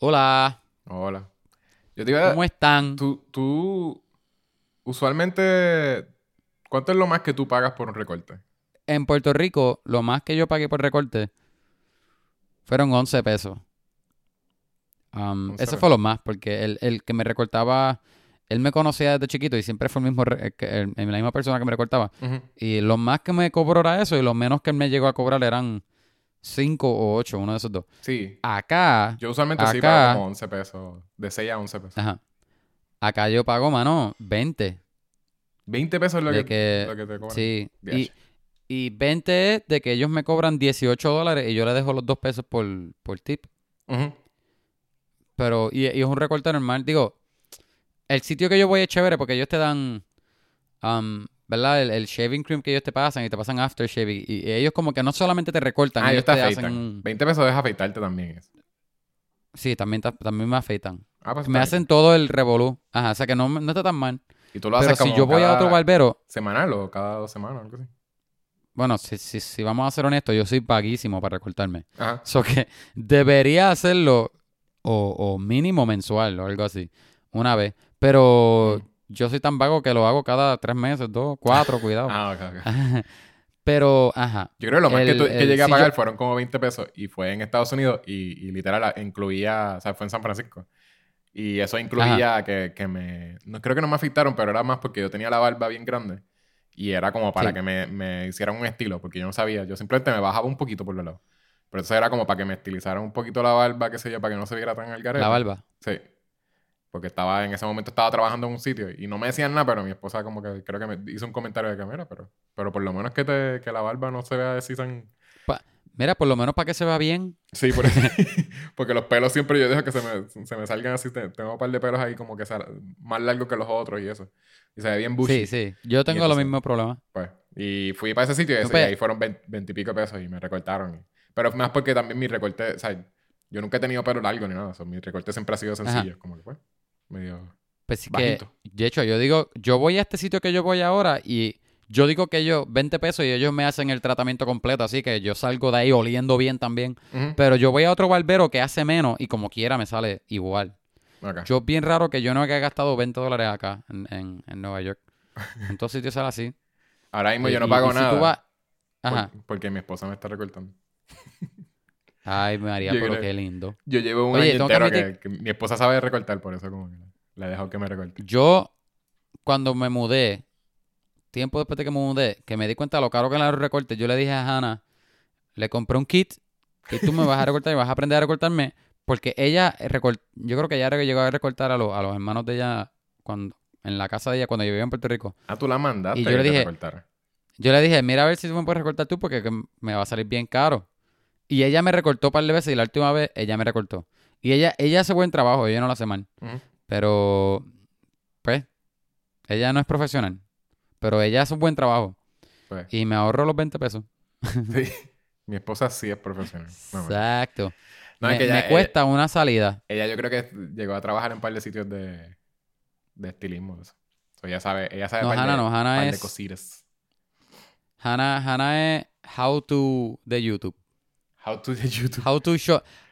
Hola. Hola. Yo te iba a... ¿Cómo están? Tú... Usualmente, ¿cuánto es lo más que tú pagas por un recorte? En Puerto Rico, lo más que yo pagué por recorte fueron 11 pesos. Ese fue lo más, porque el que me recortaba... Él me conocía desde chiquito y siempre fue la misma persona que me recortaba. Uh-huh. Y lo más que me cobró era eso y lo menos que él me llegó a cobrar eran 5 o 8, uno de esos dos. Sí. Acá... Yo usualmente sí pago como 11 pesos, de 6 a 11 pesos. Ajá. Acá yo pago, mano, 20. 20 pesos es lo que te cobran. Sí. Y 20 es de que ellos me cobran $18 y yo le dejo los 2 pesos por tip. Uh-huh. Pero... Y es un recorte normal, digo... El sitio que yo voy es chévere porque ellos te dan, ¿verdad? El shaving cream que ellos te pasan y te pasan aftershave. Y ellos como que no solamente te recortan. Ellos te afeitan. Hacen... 20 pesos es afeitarte también. Sí, también me afeitan. Pues me hacen todo el revolú. Ajá, o sea que no está tan mal. ¿Y tú lo haces? Pero como si yo voy a otro barbero... ¿Semanal o cada 2 semanas? Algo así. Bueno, si vamos a ser honestos, yo soy vaguísimo para recortarme. Ajá. So que debería hacerlo o mínimo mensual o algo así. Una vez. Pero yo soy tan vago que lo hago cada 3 meses, 2, 4, cuidado. Ah, ok. Pero, ajá. Yo creo que lo más que llegué a pagar fueron como 20 pesos y fue en Estados Unidos y literal incluía, o sea, fue en San Francisco. Y eso incluía que me... No, creo que no me afectaron, pero era más porque yo tenía la barba bien grande y era como para que me hicieran un estilo, porque yo no sabía. Yo simplemente me bajaba un poquito por los lados. Pero entonces era como para que me estilizaran un poquito la barba, qué sé yo, para que no se viera tan al garete. ¿La barba? Sí. Porque en ese momento estaba trabajando en un sitio y no me decían nada, pero mi esposa como que creo que me hizo un comentario de cámara, pero por lo menos que la barba no se vea así tan... Mira, por lo menos para que se vea bien. Sí, porque los pelos siempre yo dejo que se me salgan así. Tengo un par de pelos ahí como que más largos que los otros y eso. Y se ve bien bushy. Sí, sí. Yo tengo los mismos problemas. Pues, y fui para ese sitio y ahí fueron 20 y pico pesos y me recortaron. Pero más porque también mi recorte... O sea, yo nunca he tenido pelo largo ni nada. O sea, mi recorte siempre ha sido sencillo. Ajá. Como que fue. Medio pues sí que, de hecho, yo digo, yo voy a este sitio que yo voy ahora y yo digo que ellos, 20 pesos y ellos me hacen el tratamiento completo, así que yo salgo de ahí oliendo bien también. Uh-huh. Pero yo voy a otro barbero que hace menos y como quiera me sale igual. Okay. Yo es bien raro que yo no haya gastado $20 acá en Nueva York. En todos sitios sale así. Ahora mismo yo no pago nada. Si tú vas... Ajá. Porque mi esposa me está recortando. Ay, María, pero qué lindo. Yo llevo un año entero que mi esposa sabe recortar, por eso como que la he dejado que me recorte. Yo, cuando me mudé, tiempo después de que me mudé, que me di cuenta de lo caro que eran los recortes, yo le dije a Hannah, le compré un kit y tú me vas a recortar y vas a aprender a recortarme. Porque ella, yo creo que ella llegó a recortar a los hermanos de ella en la casa de ella cuando yo vivía en Puerto Rico. Ah, tú la mandaste y yo le dije, mira a ver si tú me puedes recortar tú porque me va a salir bien caro. Y ella me recortó un par de veces y la última vez ella me recortó. Y ella hace buen trabajo, ella no lo hace mal. Uh-huh. Pero, pues, ella no es profesional. Pero ella hace un buen trabajo. Pues. Y me ahorro los 20 pesos. Sí, mi esposa sí es profesional. Exacto. No, es que me cuesta una salida. Ella yo creo que llegó a trabajar en un par de sitios de estilismo. Eso. Entonces, ella sabe par de cositas. Hannah es how to de YouTube. How to the YouTube.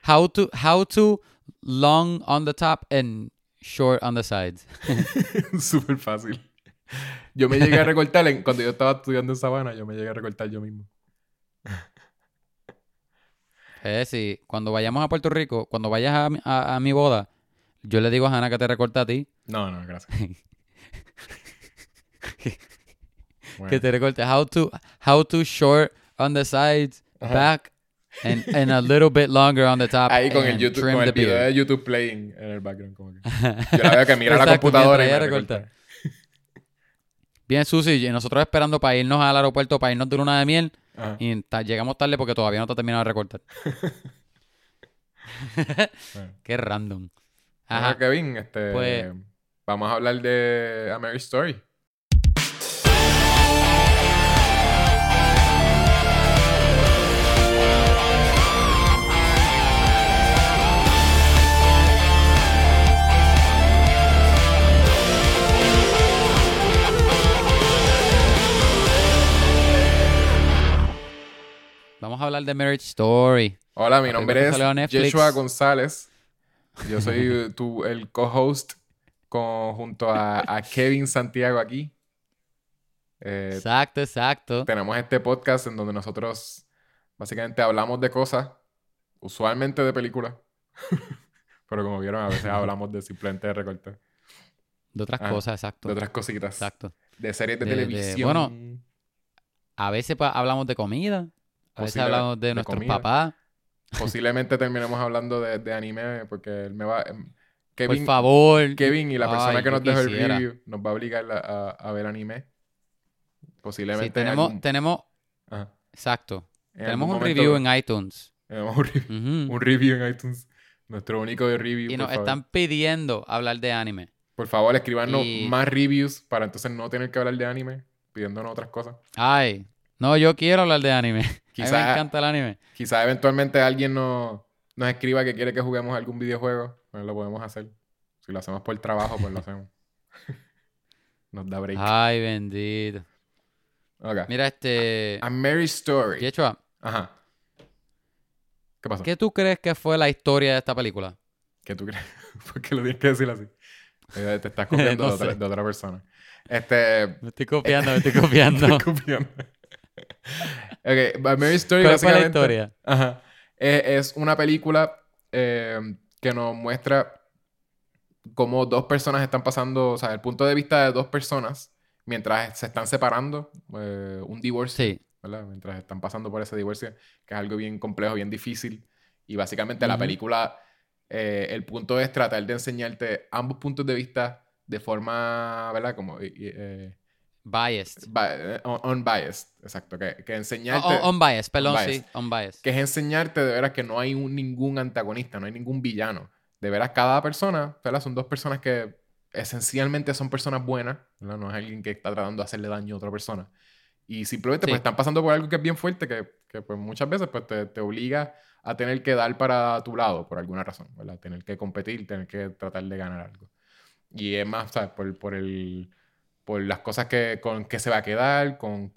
How to long on the top and short on the sides. Súper fácil. Yo me llegué a recortar cuando yo estaba estudiando en Sabana, yo me llegué a recortar yo mismo. Sí, cuando vayamos a Puerto Rico, cuando vayas a mi boda, yo le digo a Hannah que te recorta a ti. No, gracias. Bueno. Que te recorte. How to short on the sides, ajá, back. And a little bit longer on the top. Ahí con el YouTube, con el video de YouTube playing en el background como que. Yo la veo que mira la computadora y me recorta. Bien, Susi, y nosotros esperando para irnos al aeropuerto para irnos de luna de miel. Ajá. Y llegamos tarde porque todavía no está terminado de recortar. Bueno. Qué random. Ajá. Bueno, Kevin, pues, vamos a hablar de A Marriage Story. Vamos a hablar de Marriage Story. Hola, mi nombre es Joshua González. Yo soy el co-host junto a Kevin Santiago aquí. Exacto. Tenemos este podcast en donde nosotros básicamente hablamos de cosas, usualmente de películas. Pero como vieron, a veces hablamos de simplemente de recortar. De otras cosas, exacto. De otras cositas. Exacto. De series de televisión. Bueno, a veces hablamos de comida. A veces hablamos de nuestros papás. Posiblemente terminemos hablando de anime porque él me va... Kevin, por favor. Kevin y la persona que nos dejó el review nos va a obligar a ver anime. Posiblemente. Sí, tenemos... Ajá. Exacto. Tenemos un review en iTunes. Tenemos un review en iTunes. Nuestro único de review. Y nos están pidiendo hablar de anime. Por favor, escribanos más reviews para entonces no tener que hablar de anime, pidiéndonos otras cosas. Ay, no, yo quiero hablar de anime. Quizás, a mí me encanta el anime. Quizás eventualmente alguien nos escriba que quiere que juguemos algún videojuego. Bueno, lo podemos hacer. Si lo hacemos por el trabajo, pues lo hacemos. Nos da break. Ay, bendito. Okay. Mira A Mary Story. De hecho, ajá. ¿Qué pasó? ¿Qué tú crees que fue la historia de esta película? ¿Qué tú crees? ¿Por qué lo tienes que decir así? Te estás copiando no de otra persona. Me estoy copiando. Ok, Mary Story básicamente... ¿Cuál es la historia? Ajá. Es una película que nos muestra cómo dos personas están pasando... O sea, el punto de vista de dos personas mientras se están separando. Un divorcio. Sí. ¿Verdad? Mientras están pasando por ese divorcio, que es algo bien complejo, bien difícil. Y básicamente la película... el punto es tratar de enseñarte ambos puntos de vista de forma, ¿verdad? Como... biased. Unbiased, exacto. Que enseñarte... Unbiased, perdón, sí. Unbiased. Que es enseñarte de veras que no hay ningún antagonista, no hay ningún villano. De veras, cada persona, ¿verdad? Son dos personas que esencialmente son personas buenas, ¿verdad? No es alguien que está tratando de hacerle daño a otra persona. Y simplemente pues están pasando por algo que es bien fuerte, que pues muchas veces pues te obliga a tener que dar para tu lado por alguna razón, ¿verdad? Tener que competir, tener que tratar de ganar algo. Y es más, ¿sabes? Por las cosas con que se va a quedar, con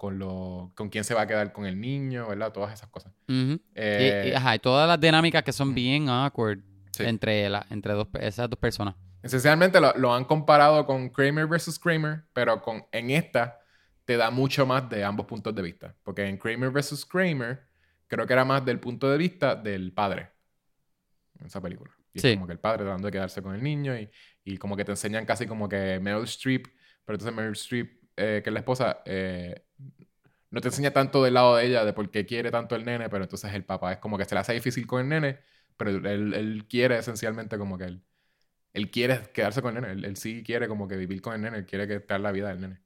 quién se va a quedar con el niño, ¿verdad? Todas esas cosas. Uh-huh. Y todas las dinámicas que son bien awkward entre esas dos personas. Esencialmente lo han comparado con Kramer versus Kramer, pero en esta... te da mucho más de ambos puntos de vista. Porque en Kramer vs. Kramer, creo que era más del punto de vista del padre. En esa película. Y es como que el padre tratando de quedarse con el niño y como que te enseñan casi como que Meryl Streep. Pero entonces Meryl Streep, que es la esposa, no te enseña tanto del lado de ella de por qué quiere tanto el nene, pero entonces el papá es como que se le hace difícil con el nene, pero él quiere esencialmente como que él quiere quedarse con el nene. Él sí quiere como que vivir con el nene. Él quiere que esté la vida del nene.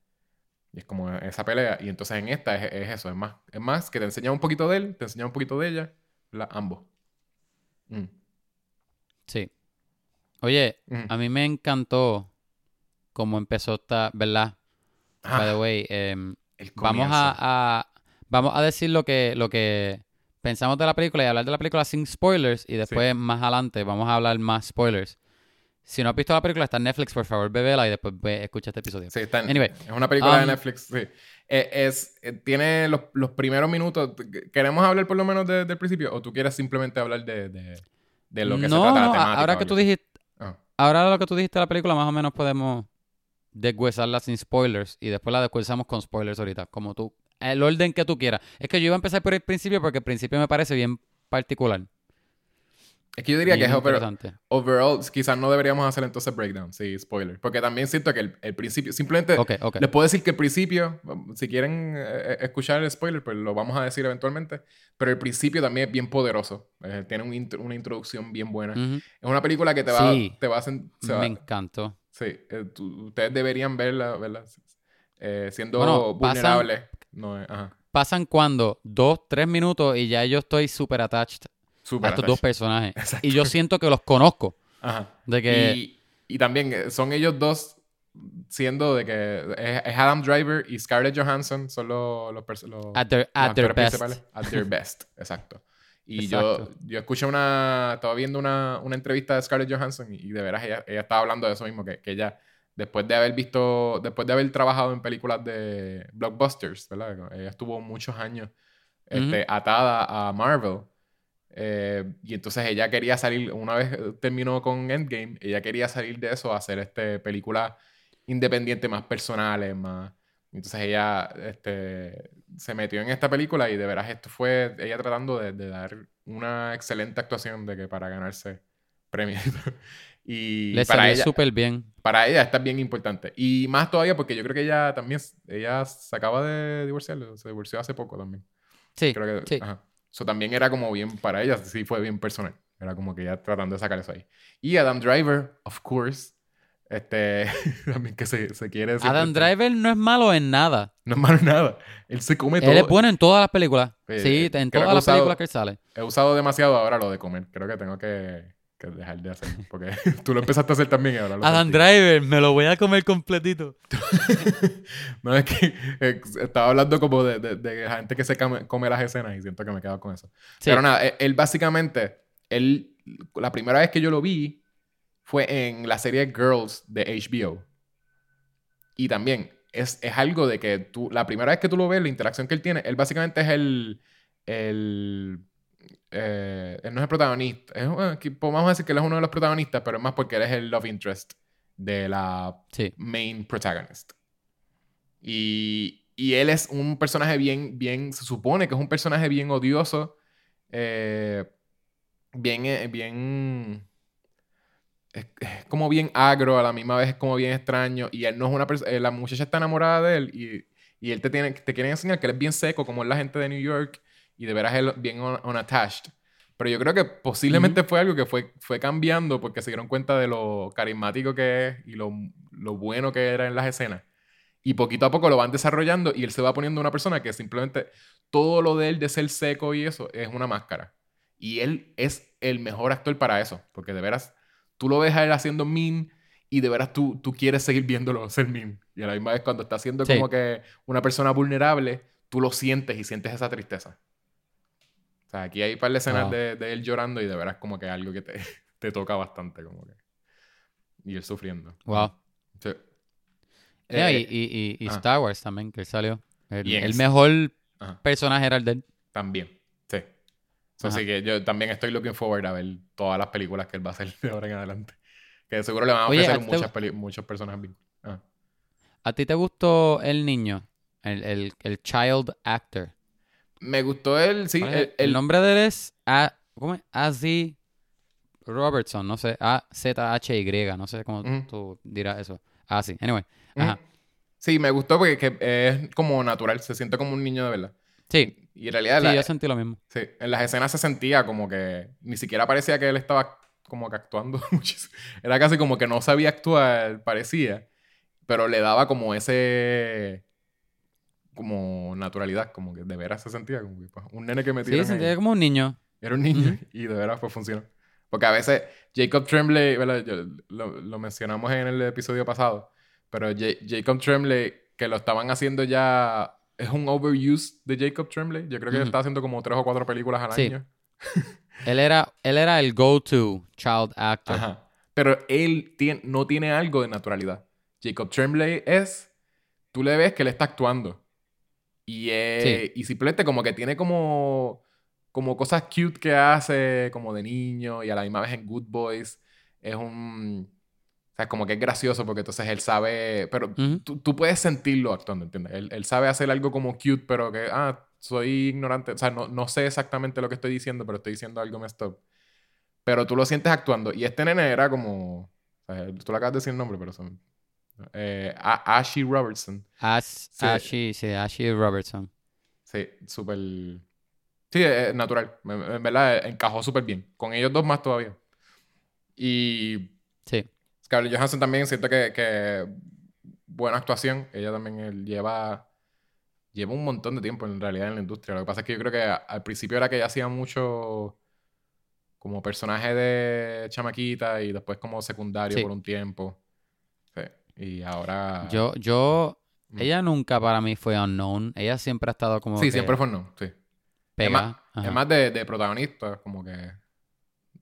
Y es como esa pelea. Y entonces en esta es eso. Es más que te enseña un poquito de él, te enseña un poquito de ella. Ambos. Mm. Sí. Oye, a mí me encantó cómo empezó esta, ¿verdad? Ah, by the way, vamos a decir lo que pensamos de la película y hablar de la película sin spoilers. Y después más adelante vamos a hablar más spoilers. Si no has visto la película, está en Netflix, por favor, bébela y después escucha este episodio. Sí, está en... Anyway, es una película de Netflix, sí. Tiene los primeros minutos... ¿Queremos hablar por lo menos del principio? ¿O tú quieres simplemente hablar de lo que se trata la temática? Ahora lo que tú dijiste de la película, más o menos podemos deshuesarla sin spoilers y después la deshuesamos con spoilers ahorita, como tú... El orden que tú quieras. Es que yo iba a empezar por el principio porque el principio me parece bien particular. Es que yo diría que es overall, quizás no deberíamos hacer entonces breakdown, sí, spoiler. Porque también siento que el principio, simplemente les puedo decir que el principio, si quieren escuchar el spoiler, pues lo vamos a decir eventualmente. Pero el principio también es bien poderoso. Tiene una introducción bien buena. Uh-huh. Es una película que me encantó. Sí, ustedes deberían verla, ¿verdad? Siendo vulnerables. Pasan 2-3 minutos y ya yo estoy súper attached. Super a estos dos personajes. Exacto. Y yo siento que los conozco. Ajá. De que... y también son ellos dos siendo de que... Es Adam Driver y Scarlett Johansson son los actores principales. At their best. Exacto. Y yo escuché estaba viendo una entrevista de Scarlett Johansson y de veras ella estaba hablando de eso mismo. Que ella, después de haber trabajado en películas de blockbusters, ¿verdad? Ella estuvo muchos años atada a Marvel. Y entonces ella quería salir, una vez terminó con Endgame, ella quería salir de eso a hacer películas independientes, más personales, más... Entonces ella se metió en esta película y de veras esto fue ella tratando de dar una excelente actuación de que para ganarse premios. Y le para salió súper bien. Para ella está bien importante. Y más todavía porque yo creo que ella también, ella se acaba de divorciar, se divorció hace poco también. Sí, creo que, sí. Ajá. Eso también era como bien para ella, sí fue bien personal. Era como que ella tratando de sacar eso ahí. Y Adam Driver, of course, también que se quiere... Adam Driver no es malo en nada. No es malo en nada. Él se come todo. Él es bueno en todas las películas. Sí, en todas las películas que él sale. He usado demasiado ahora lo de comer. Creo que tengo que dejar de hacerlo. Porque tú lo empezaste a hacer también y ahora lo Adam Driver, me lo voy a comer completito. No, es que estaba hablando como de gente que se come las escenas y siento que me he quedado con eso. Sí. Pero nada, él básicamente... la primera vez que yo lo vi fue en la serie Girls de HBO. Y también es algo de que tú... La primera vez que tú lo ves, la interacción que él tiene, él básicamente es él no es el protagonista. Vamos a decir que él es uno de los protagonistas, pero es más porque él es el love interest de la main protagonist. Y él es un personaje bien... Se supone que es un personaje bien odioso. Bien... Es como bien agro, a la misma vez es como bien extraño. Y él no es una persona... La muchacha está enamorada de él y él te quiere enseñar que él es bien seco, como es la gente de New York. Y de veras él bien unattached. Pero yo creo que posiblemente fue algo que fue cambiando porque se dieron cuenta de lo carismático que es y lo bueno que era en las escenas. Y poquito a poco lo van desarrollando y él se va poniendo una persona que simplemente... Todo lo de él de ser seco y eso es una máscara. Y él es el mejor actor para eso. Porque de veras... Tú lo ves a él haciendo meme y de veras tú quieres seguir viéndolo ser meme. Y a la misma vez cuando está haciendo como que una persona vulnerable, tú lo sientes y sientes esa tristeza. O sea, aquí hay un par de escenas de él llorando y de veras como que algo que te toca bastante. Como que... Y él sufriendo. Wow. Sí. Y Star Wars también, que salió. El mejor personaje era el de él. También. Así que yo también estoy looking forward a ver todas las películas que él va a hacer de ahora en adelante. Que seguro le van a ofrecer muchas personas. ¿A ti te gustó el niño? El child actor. Me gustó él, sí. El nombre de él es Azhy Robertson, no sé. A-Z-H-Y, no sé cómo tú dirás eso. Azzy, anyway. Ajá. Sí, me gustó porque es como natural. Se siente como un niño de verdad. Sí. Y en realidad... Sí, yo sentí lo mismo. Sí. En las escenas se sentía como que... Ni siquiera parecía que él estaba como que actuando muchísimo. Era casi como que no sabía actuar, parecía. Pero le daba como ese... Como naturalidad. Como que de veras se sentía como que... Pues, un nene que metía. Sí, se sentía como un niño. Era un niño. Y de veras pues funcionó. Porque a veces Jacob Tremblay... ¿verdad? Lo mencionamos en el episodio pasado. Pero Jacob Tremblay, que lo estaban haciendo ya... Es un overuse de Jacob Tremblay. Yo creo que él está haciendo como 3 o 4 películas al año. Él era el go-to child actor. Ajá. Pero él no tiene algo de naturalidad. Jacob Tremblay es... Tú le ves que él está actuando. Y simplemente como que tiene como cosas cute que hace como de niño y a la misma vez en Good Boys. Es un... O sea, como que es gracioso porque entonces él sabe... Pero tú puedes sentirlo actuando, ¿entiendes? Él sabe hacer algo como cute, pero que... soy ignorante. O sea, no sé exactamente lo que estoy diciendo, pero estoy diciendo algo messed up. Pero tú lo sientes actuando. Y este nene era como... O sea, tú le acabas de decir el nombre, pero son... Azhy Robertson. Azhy Robertson. Sí, súper... Sí, natural. En verdad, encajó súper bien. Con ellos dos más todavía. Y... Sí. Scarlett Johansson también, siento que buena actuación. Ella también lleva un montón de tiempo en realidad en la industria. Lo que pasa es que yo creo que al principio era que ella hacía mucho como personaje de chamaquita y después como secundario por un tiempo. Sí. Y ahora... Ella nunca para mí fue unknown. Ella siempre ha estado como... Sí, siempre fue unknown, sí. Además de protagonista, como que...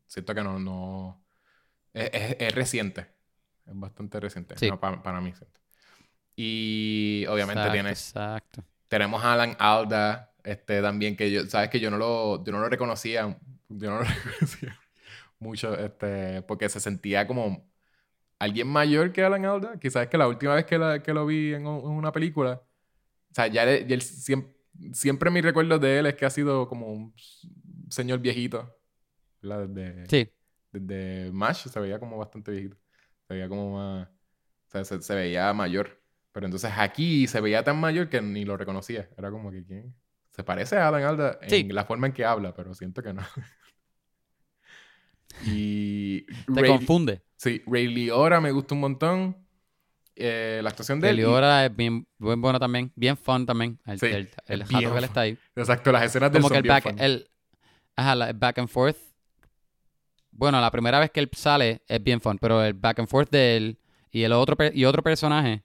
Siento que no... Es reciente. Es bastante reciente. Sí. No, para mí. Y obviamente Tenemos a Alan Alda, también que yo no lo reconocía. Yo no lo reconocía mucho, porque se sentía como alguien mayor que Alan Alda. Quizás es que la última vez que lo vi en una película, o sea, ya él siempre mis recuerdos de él es que ha sido como un señor viejito, ¿verdad? Desde MASH se veía como bastante viejito. Se veía como más... O sea, se veía mayor. Pero entonces aquí se veía tan mayor que ni lo reconocía. Era como que ¿quién? Se parece a Alan Alda en la forma en que habla, pero siento que no. Y... Te confunde. Sí. Ray Liotta me gusta un montón. La actuación de él. Ray Liotta es bien buena también. Bien fun también. El jato que él está ahí. Exacto. Las escenas del son bien fun. Como que el back and forth. Bueno, la primera vez que él sale es bien fun, pero el back and forth de él y el otro otro personaje,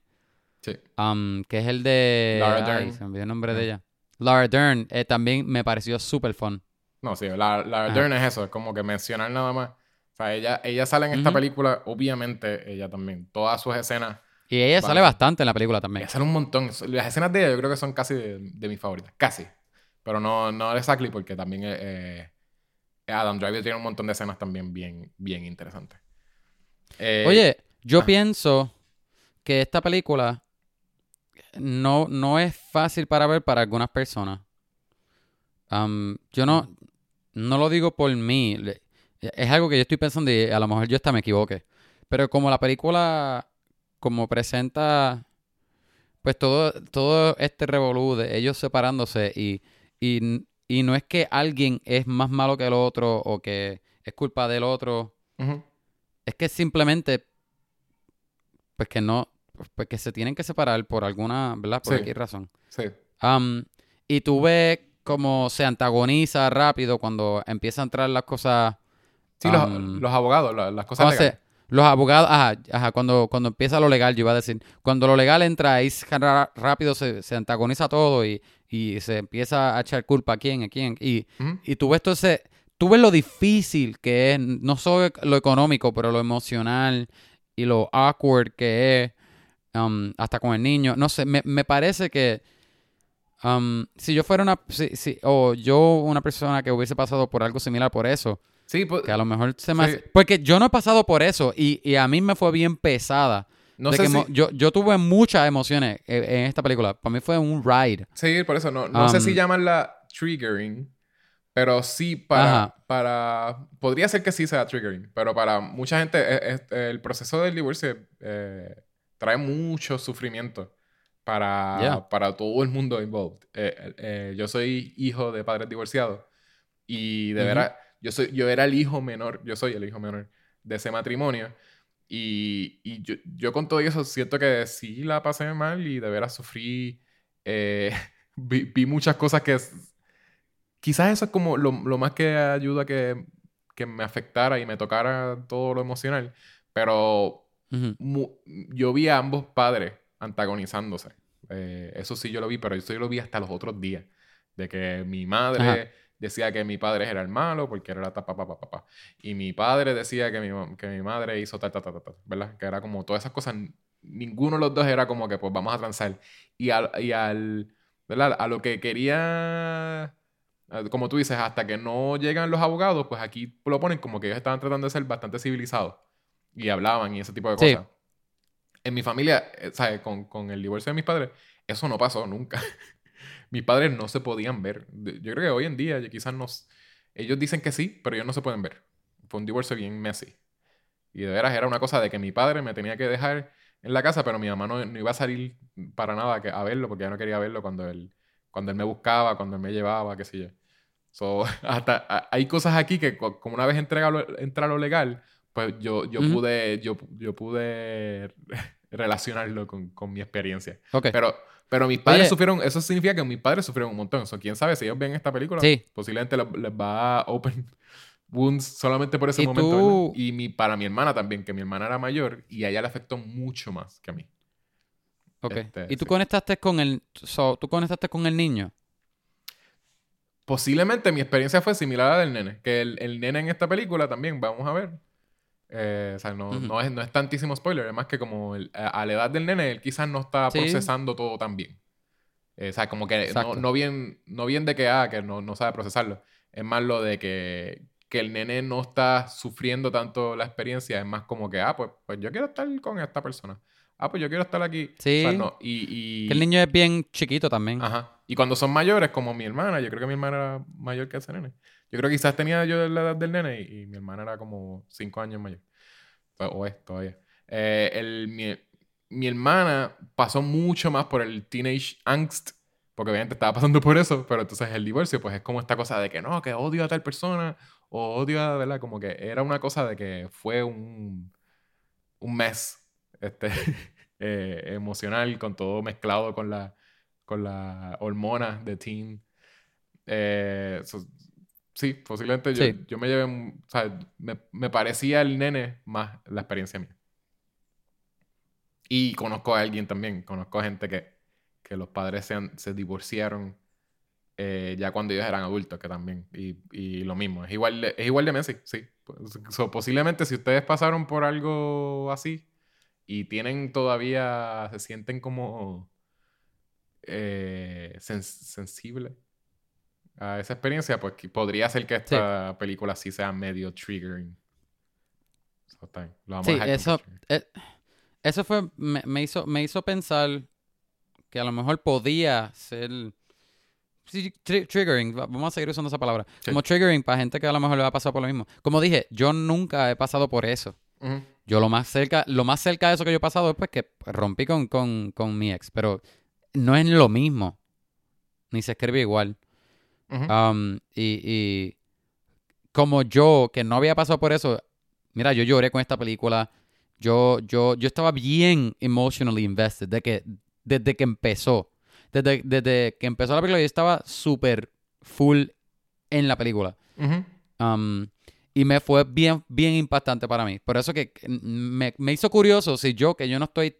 que es el de Laura Dern, se me olvidó el nombre de ella. Laura Dern también me pareció súper fun. No, sí, Laura Dern es eso, es como que mencionar nada más. O sea, ella sale en esta película, obviamente ella también, todas sus escenas. Y ella sale bastante en la película también. Ella sale un montón. Las escenas de ella yo creo que son casi de mis favoritas, casi. Pero no exactly, porque también Adam Driver tiene un montón de escenas también bien interesantes. Oye, yo pienso que esta película no es fácil para ver para algunas personas. Yo no lo digo por mí. Es algo que yo estoy pensando y a lo mejor yo hasta me equivoque. Pero como la película como presenta pues todo este revolú de ellos separándose y no es que alguien es más malo que el otro o que es culpa del otro. Uh-huh. Es que simplemente pues que no, pues que se tienen que separar por alguna, ¿verdad? Por cualquier razón. Sí. Y tú ves cómo se antagoniza rápido cuando empiezan a entrar las cosas. Sí, los abogados, las cosas legales. Los abogados, cuando empieza lo legal, yo iba a decir. Cuando lo legal entra, ahí rápido se antagoniza todo y se empieza a echar culpa a quién. Y tú ves todo ese... Tú ves lo difícil que es, no solo lo económico, pero lo emocional y lo awkward que es, hasta con el niño. No sé, me parece que... si yo fuera una... una persona que hubiese pasado por algo similar por eso... Sí, que a lo mejor se me hace... Porque yo no he pasado por eso y a mí me fue bien pesada. No sé si... yo tuve muchas emociones en esta película. Para mí fue un ride. Sí, por eso. No sé si llamarla triggering, pero sí para... Podría ser que sí sea triggering, pero para mucha gente el proceso del divorcio trae mucho sufrimiento para todo el mundo involved. Yo soy hijo de padres divorciados y de verdad... Yo era el hijo menor, yo soy el hijo menor de ese matrimonio y yo con todo eso siento que sí la pasé mal y de veras sufrí, vi muchas cosas que quizás eso es como lo más que ayuda que me afectara y me tocara todo lo emocional, pero yo vi a ambos padres antagonizándose, eso sí yo lo vi, pero eso yo lo vi hasta los otros días, de que mi madre... Decía que mi padre era el malo porque era papá. Y mi padre decía que mi madre hizo tal, ¿verdad? Que era como todas esas cosas. Ninguno de los dos era como que pues vamos a transar. Y al ¿verdad? A lo que quería... Como tú dices, hasta que no llegan los abogados, pues aquí lo ponen como que ellos estaban tratando de ser bastante civilizados. Y hablaban y ese tipo de cosas. En mi familia, ¿sabes? Con el divorcio de mis padres, eso no pasó nunca. Mis padres no se podían ver. Yo creo que hoy en día quizás nos... Ellos dicen que sí, pero ellos no se pueden ver. Fue un divorcio bien messy. Y de veras era una cosa de que mi padre me tenía que dejar en la casa, pero mi mamá no iba a salir para nada a verlo, porque ella no quería verlo cuando él me buscaba, cuando él me llevaba, qué sé yo. Hay cosas aquí que como una vez entra lo legal, pues yo pude relacionarlo con mi experiencia. Okay. Pero mis padres sufrieron... Eso significa que mis padres sufrieron un montón. Quién sabe, si ellos ven esta película, posiblemente les va a open wounds solamente por ese momento. ¿Verdad? Y para mi hermana también, que mi hermana era mayor y a ella le afectó mucho más que a mí. Ok. ¿Y tú conectaste con el... ¿Tú conectaste con el niño? Posiblemente mi experiencia fue similar a la del nene. Que el nene en esta película también, vamos a ver. No es tantísimo spoiler, es más que como a la edad del nene él quizás no está procesando todo tan bien, como que no bien de que no sabe procesarlo, es más lo de que que el nene no está sufriendo tanto la experiencia. Es más como que, pues yo quiero estar con esta persona. Pues yo quiero estar aquí. Sí. O sea, no. Y... el niño es bien chiquito también. Ajá. Y cuando son mayores, como mi hermana, yo creo que mi hermana era mayor que ese nene. Yo creo que quizás tenía yo la edad del nene y mi hermana era como 5 años mayor. O es todavía. Mi hermana pasó mucho más por el teenage angst, porque obviamente estaba pasando por eso, pero entonces el divorcio pues es como esta cosa de que no, que odio a tal persona, o odio a, ¿verdad? Como que era una cosa de que fue un mess emocional, con todo mezclado con la hormona de teen. Sí, posiblemente sí. Yo me llevé... O sea, me parecía el nene más la experiencia mía. Y conozco a alguien también. Conozco a gente que los padres se divorciaron ya cuando ellos eran adultos, que también. Y lo mismo. Es igual de Messi, sí. So, posiblemente si ustedes pasaron por algo así y tienen todavía... se sienten como... sensibles a esa experiencia, pues podría ser que esta película sí sea medio triggering. So, eso fue... me hizo pensar que a lo mejor podía ser triggering. Vamos a seguir usando esa palabra. Sí. Como triggering para gente que a lo mejor le ha pasado por lo mismo. Como dije, yo nunca he pasado por eso. Uh-huh. Yo lo más cerca de eso que yo he pasado es pues que rompí con mi ex, pero no es lo mismo. Ni se escribe igual. Uh-huh. Y como yo, que no había pasado por eso, mira, yo lloré con esta película. Yo estaba bien emotionally invested desde que empezó. Desde que empezó la película, yo estaba súper full en la película. Uh-huh. Y me fue bien, bien impactante para mí. Por eso que me hizo curioso si yo, que yo no estoy...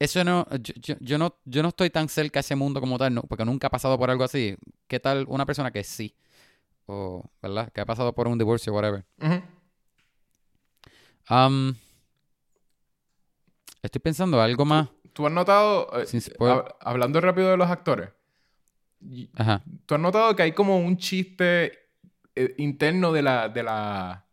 Eso no, yo no estoy tan cerca a ese mundo como tal, no, porque nunca he pasado por algo así. ¿Qué tal una persona que sí? O, ¿verdad? Que ha pasado por un divorcio, whatever. Uh-huh. Estoy pensando algo más. ¿Tú has notado, hablando rápido de los actores, ajá, tú has notado que hay como un chiste interno de la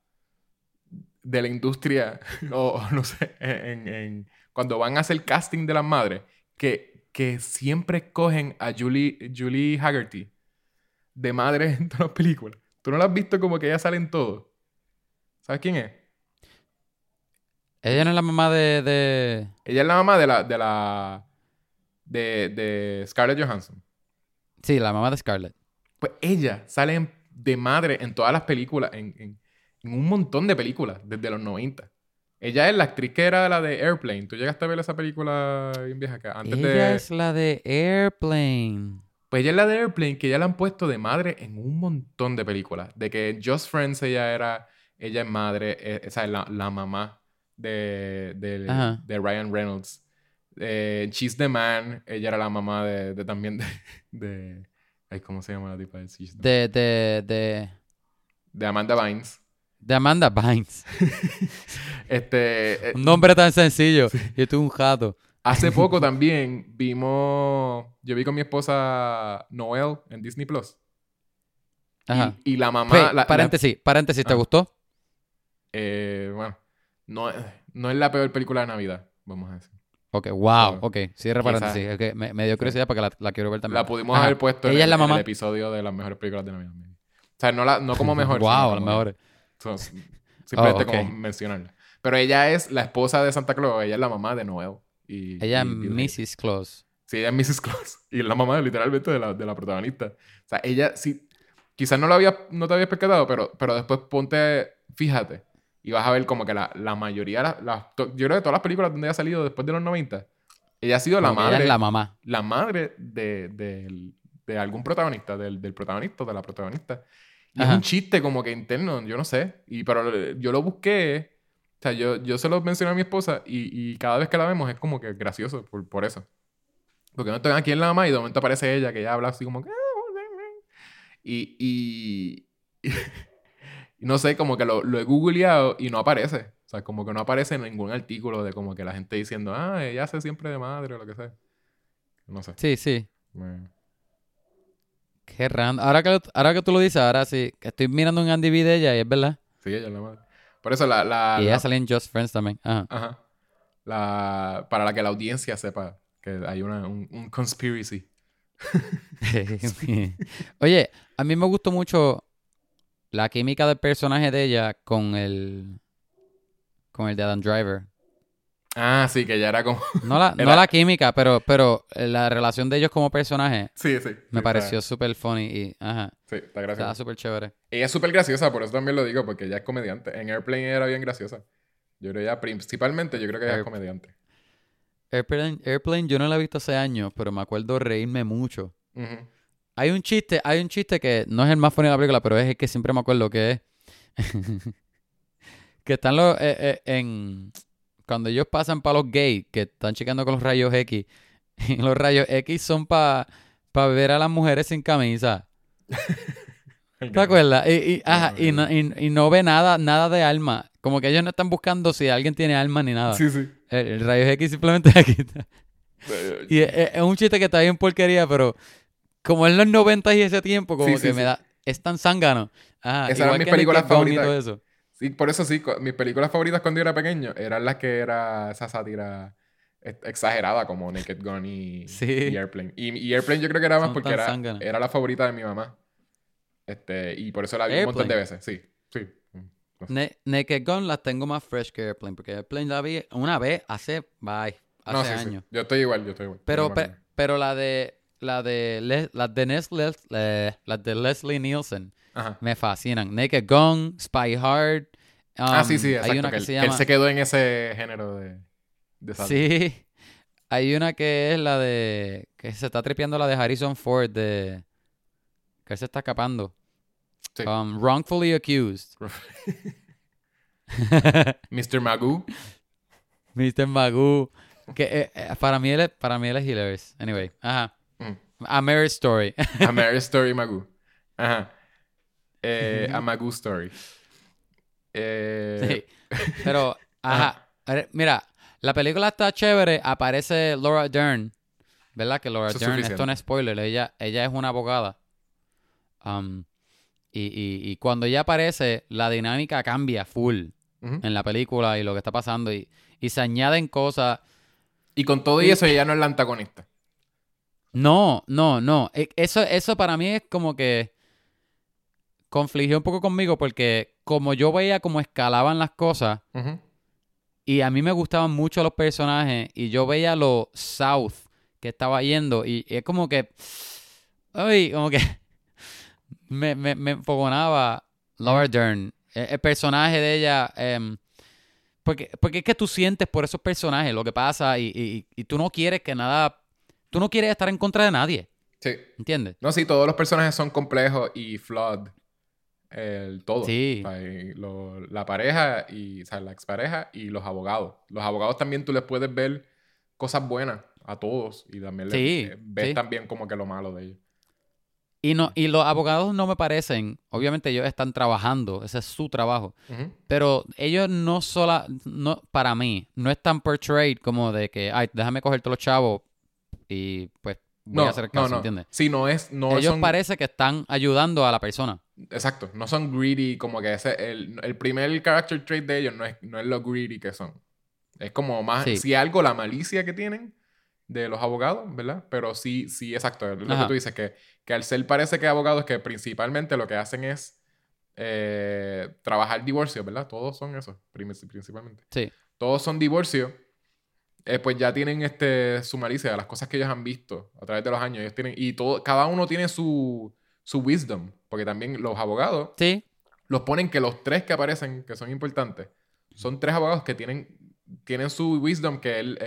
industria, o no sé, cuando van a hacer casting de las madres, que siempre escogen a Julie Haggerty de madre en todas las películas? ¿Tú no la has visto como que ella sale en todo? ¿Sabes quién es? Ella no es la mamá de... Ella es la mamá de Scarlett Johansson. Sí, la mamá de Scarlett. Pues ella sale de madre en todas las películas, en un montón de películas, desde los 90. Ella es la actriz que era la de Airplane. ¿Tú llegaste a ver esa película bien vieja acá? Ella es la de Airplane. Pues ella es la de Airplane, que ya la han puesto de madre en un montón de películas. De que en Just Friends ella es madre, esa es la mamá de Ryan Reynolds. She's the Man, ella era la mamá de también de ay, ¿cómo se llama la tipa de She's the Man? De Amanda Bynes. De Amanda Bynes. Un nombre tan sencillo. Sí. Yo estoy un jato. Hace poco también yo vi con mi esposa Noel en Disney Plus. Ajá. Y la mamá... Hey, paréntesis, ¿te gustó? Bueno, no es la peor película de Navidad, vamos a decir. Ok, wow. Pero, ok, cierra paréntesis. Okay. Me dio curiosidad porque la quiero ver también. La pudimos haber puesto en el episodio de las mejores películas de Navidad. O sea, no como mejor. Wow, las mejores. Simplemente como mencionarla. Pero ella es la esposa de Santa Claus. Ella es la mamá de Noel. Ella es Mrs. Claus. Sí, ella es Mrs. Claus. Y es la mamá literalmente de la protagonista. O sea, ella sí... Quizás no te habías percatado, pero después fíjate. Y vas a ver como que la mayoría... yo creo que todas las películas donde ella ha salido después de los 90, ella ha sido la madre... Ella es la mamá. La madre de algún protagonista. Del protagonista o de la protagonista. Y es un chiste como que interno, yo no sé. Pero yo lo busqué. O sea, yo se lo mencioné a mi esposa y cada vez que la vemos es como que gracioso por eso. Porque no estoy aquí en la mamá y de momento aparece ella que ya habla así como... Y no sé, como que lo he googleado y no aparece. O sea, como que no aparece en ningún artículo de como que la gente diciendo ella hace siempre de madre o lo que sea. No sé. Sí, sí. Qué random. Ahora que tú lo dices, ahora sí. Estoy mirando un Andy B de ella y es verdad. Sí, ella es la madre. Por eso y ella sale en Just Friends también. Ajá. Ajá. Para la que la audiencia sepa que hay un conspiracy. Oye, a mí me gustó mucho la química del personaje de ella con el de Adam Driver. Ah, sí, que ya era como... No la química, pero la relación de ellos como personaje. Sí. Me pareció súper funny y... Ajá. Sí, está graciosa. Estaba súper chévere. Ella es súper graciosa, por eso también lo digo, porque ella es comediante. En Airplane era bien graciosa. Yo creo que ella, principalmente, ella es comediante. Airplane yo no la he visto hace años, pero me acuerdo reírme mucho. Uh-huh. Hay un chiste que no es el más funny de la película, pero es el que siempre me acuerdo, que es... que están los... Cuando ellos pasan para los gays, que están chequeando con los rayos X, y los rayos X son para ver a las mujeres sin camisa. ¿Te acuerdas? Y no ve nada de alma. Como que ellos no están buscando si alguien tiene alma ni nada. Sí. El rayos X simplemente aquí está. Y es un chiste que está bien porquería, pero como en los 90 y ese tiempo, como me da... Es tan zángano. Esas eran mis películas favoritas. Sí, por eso sí, mis películas favoritas cuando yo era pequeño eran las que era esa sátira exagerada como Naked Gun y Airplane. Y Airplane yo creo que era más porque era la favorita de mi mamá. Y por eso la vi Airplane. Un montón de veces, sí. No sé. Naked Gun las tengo más fresh que Airplane, porque Airplane la vi una vez hace años. Sí. Yo estoy igual. Pero las de Leslie Nielsen. Ajá. Me fascinan. Naked Gun, Spy Hard. Exacto. Hay una que se llama... Él se quedó en ese género de sátira. Sí. Hay una que es la de... Que se está tripeando la de Harrison Ford de... Que él se está escapando. Sí. Wrongfully Accused. Mr. Magoo. Que para mí él es hilarious. Anyway. Ajá. Mm. A Marriage Story Magoo. Ajá. A Magoo Story. Sí. Pero, ajá. Mira, la película está chévere. Aparece Laura Dern. ¿Verdad? Que Laura Dern, esto no es spoiler. Ella es una abogada. Y cuando ella aparece, la dinámica cambia full en la película y lo que está pasando. Y se añaden cosas. Y con todo y eso, ella no es la antagonista. No. Eso para mí es como que... confligió un poco conmigo porque como yo veía cómo escalaban las cosas y a mí me gustaban mucho los personajes y yo veía lo south que estaba yendo y es como que... Ay, como que... me enfogonaba Laura Dern. El personaje de ella... porque es que tú sientes por esos personajes lo que pasa y tú no quieres que nada... Tú no quieres estar en contra de nadie. Sí. ¿Entiendes? No, sí, todos los personajes son complejos y flawed. El todo. Sí. O sea, la pareja y... O sea, la expareja y los abogados. Los abogados también tú les puedes ver cosas buenas a todos. Y también ves también como que lo malo de ellos. Y los abogados no me parecen... Obviamente ellos están trabajando. Ese es su trabajo. Pero ellos no, para mí, no están portrayed como de que... Ay, déjame cogerte los chavos y pues... Voy a hacer caso, ¿entiendes? Sí, ellos parece que están ayudando a la persona. Exacto. No son greedy, como que ese... El primer character trait de ellos no es lo greedy que son. Es como más... Sí. Si algo, la malicia que tienen de los abogados, ¿verdad? Pero sí, exacto. Es lo que tú dices, que al ser parece que abogados que principalmente lo que hacen es trabajar divorcio, ¿verdad? Todos son eso, principalmente. Sí. Todos son divorcio. Pues ya tienen su malicia de las cosas que ellos han visto a través de los años. Ellos tienen, y todo, cada uno tiene su wisdom. Porque también los abogados los ponen que los tres que aparecen, que son importantes, son tres abogados que tienen su wisdom que él,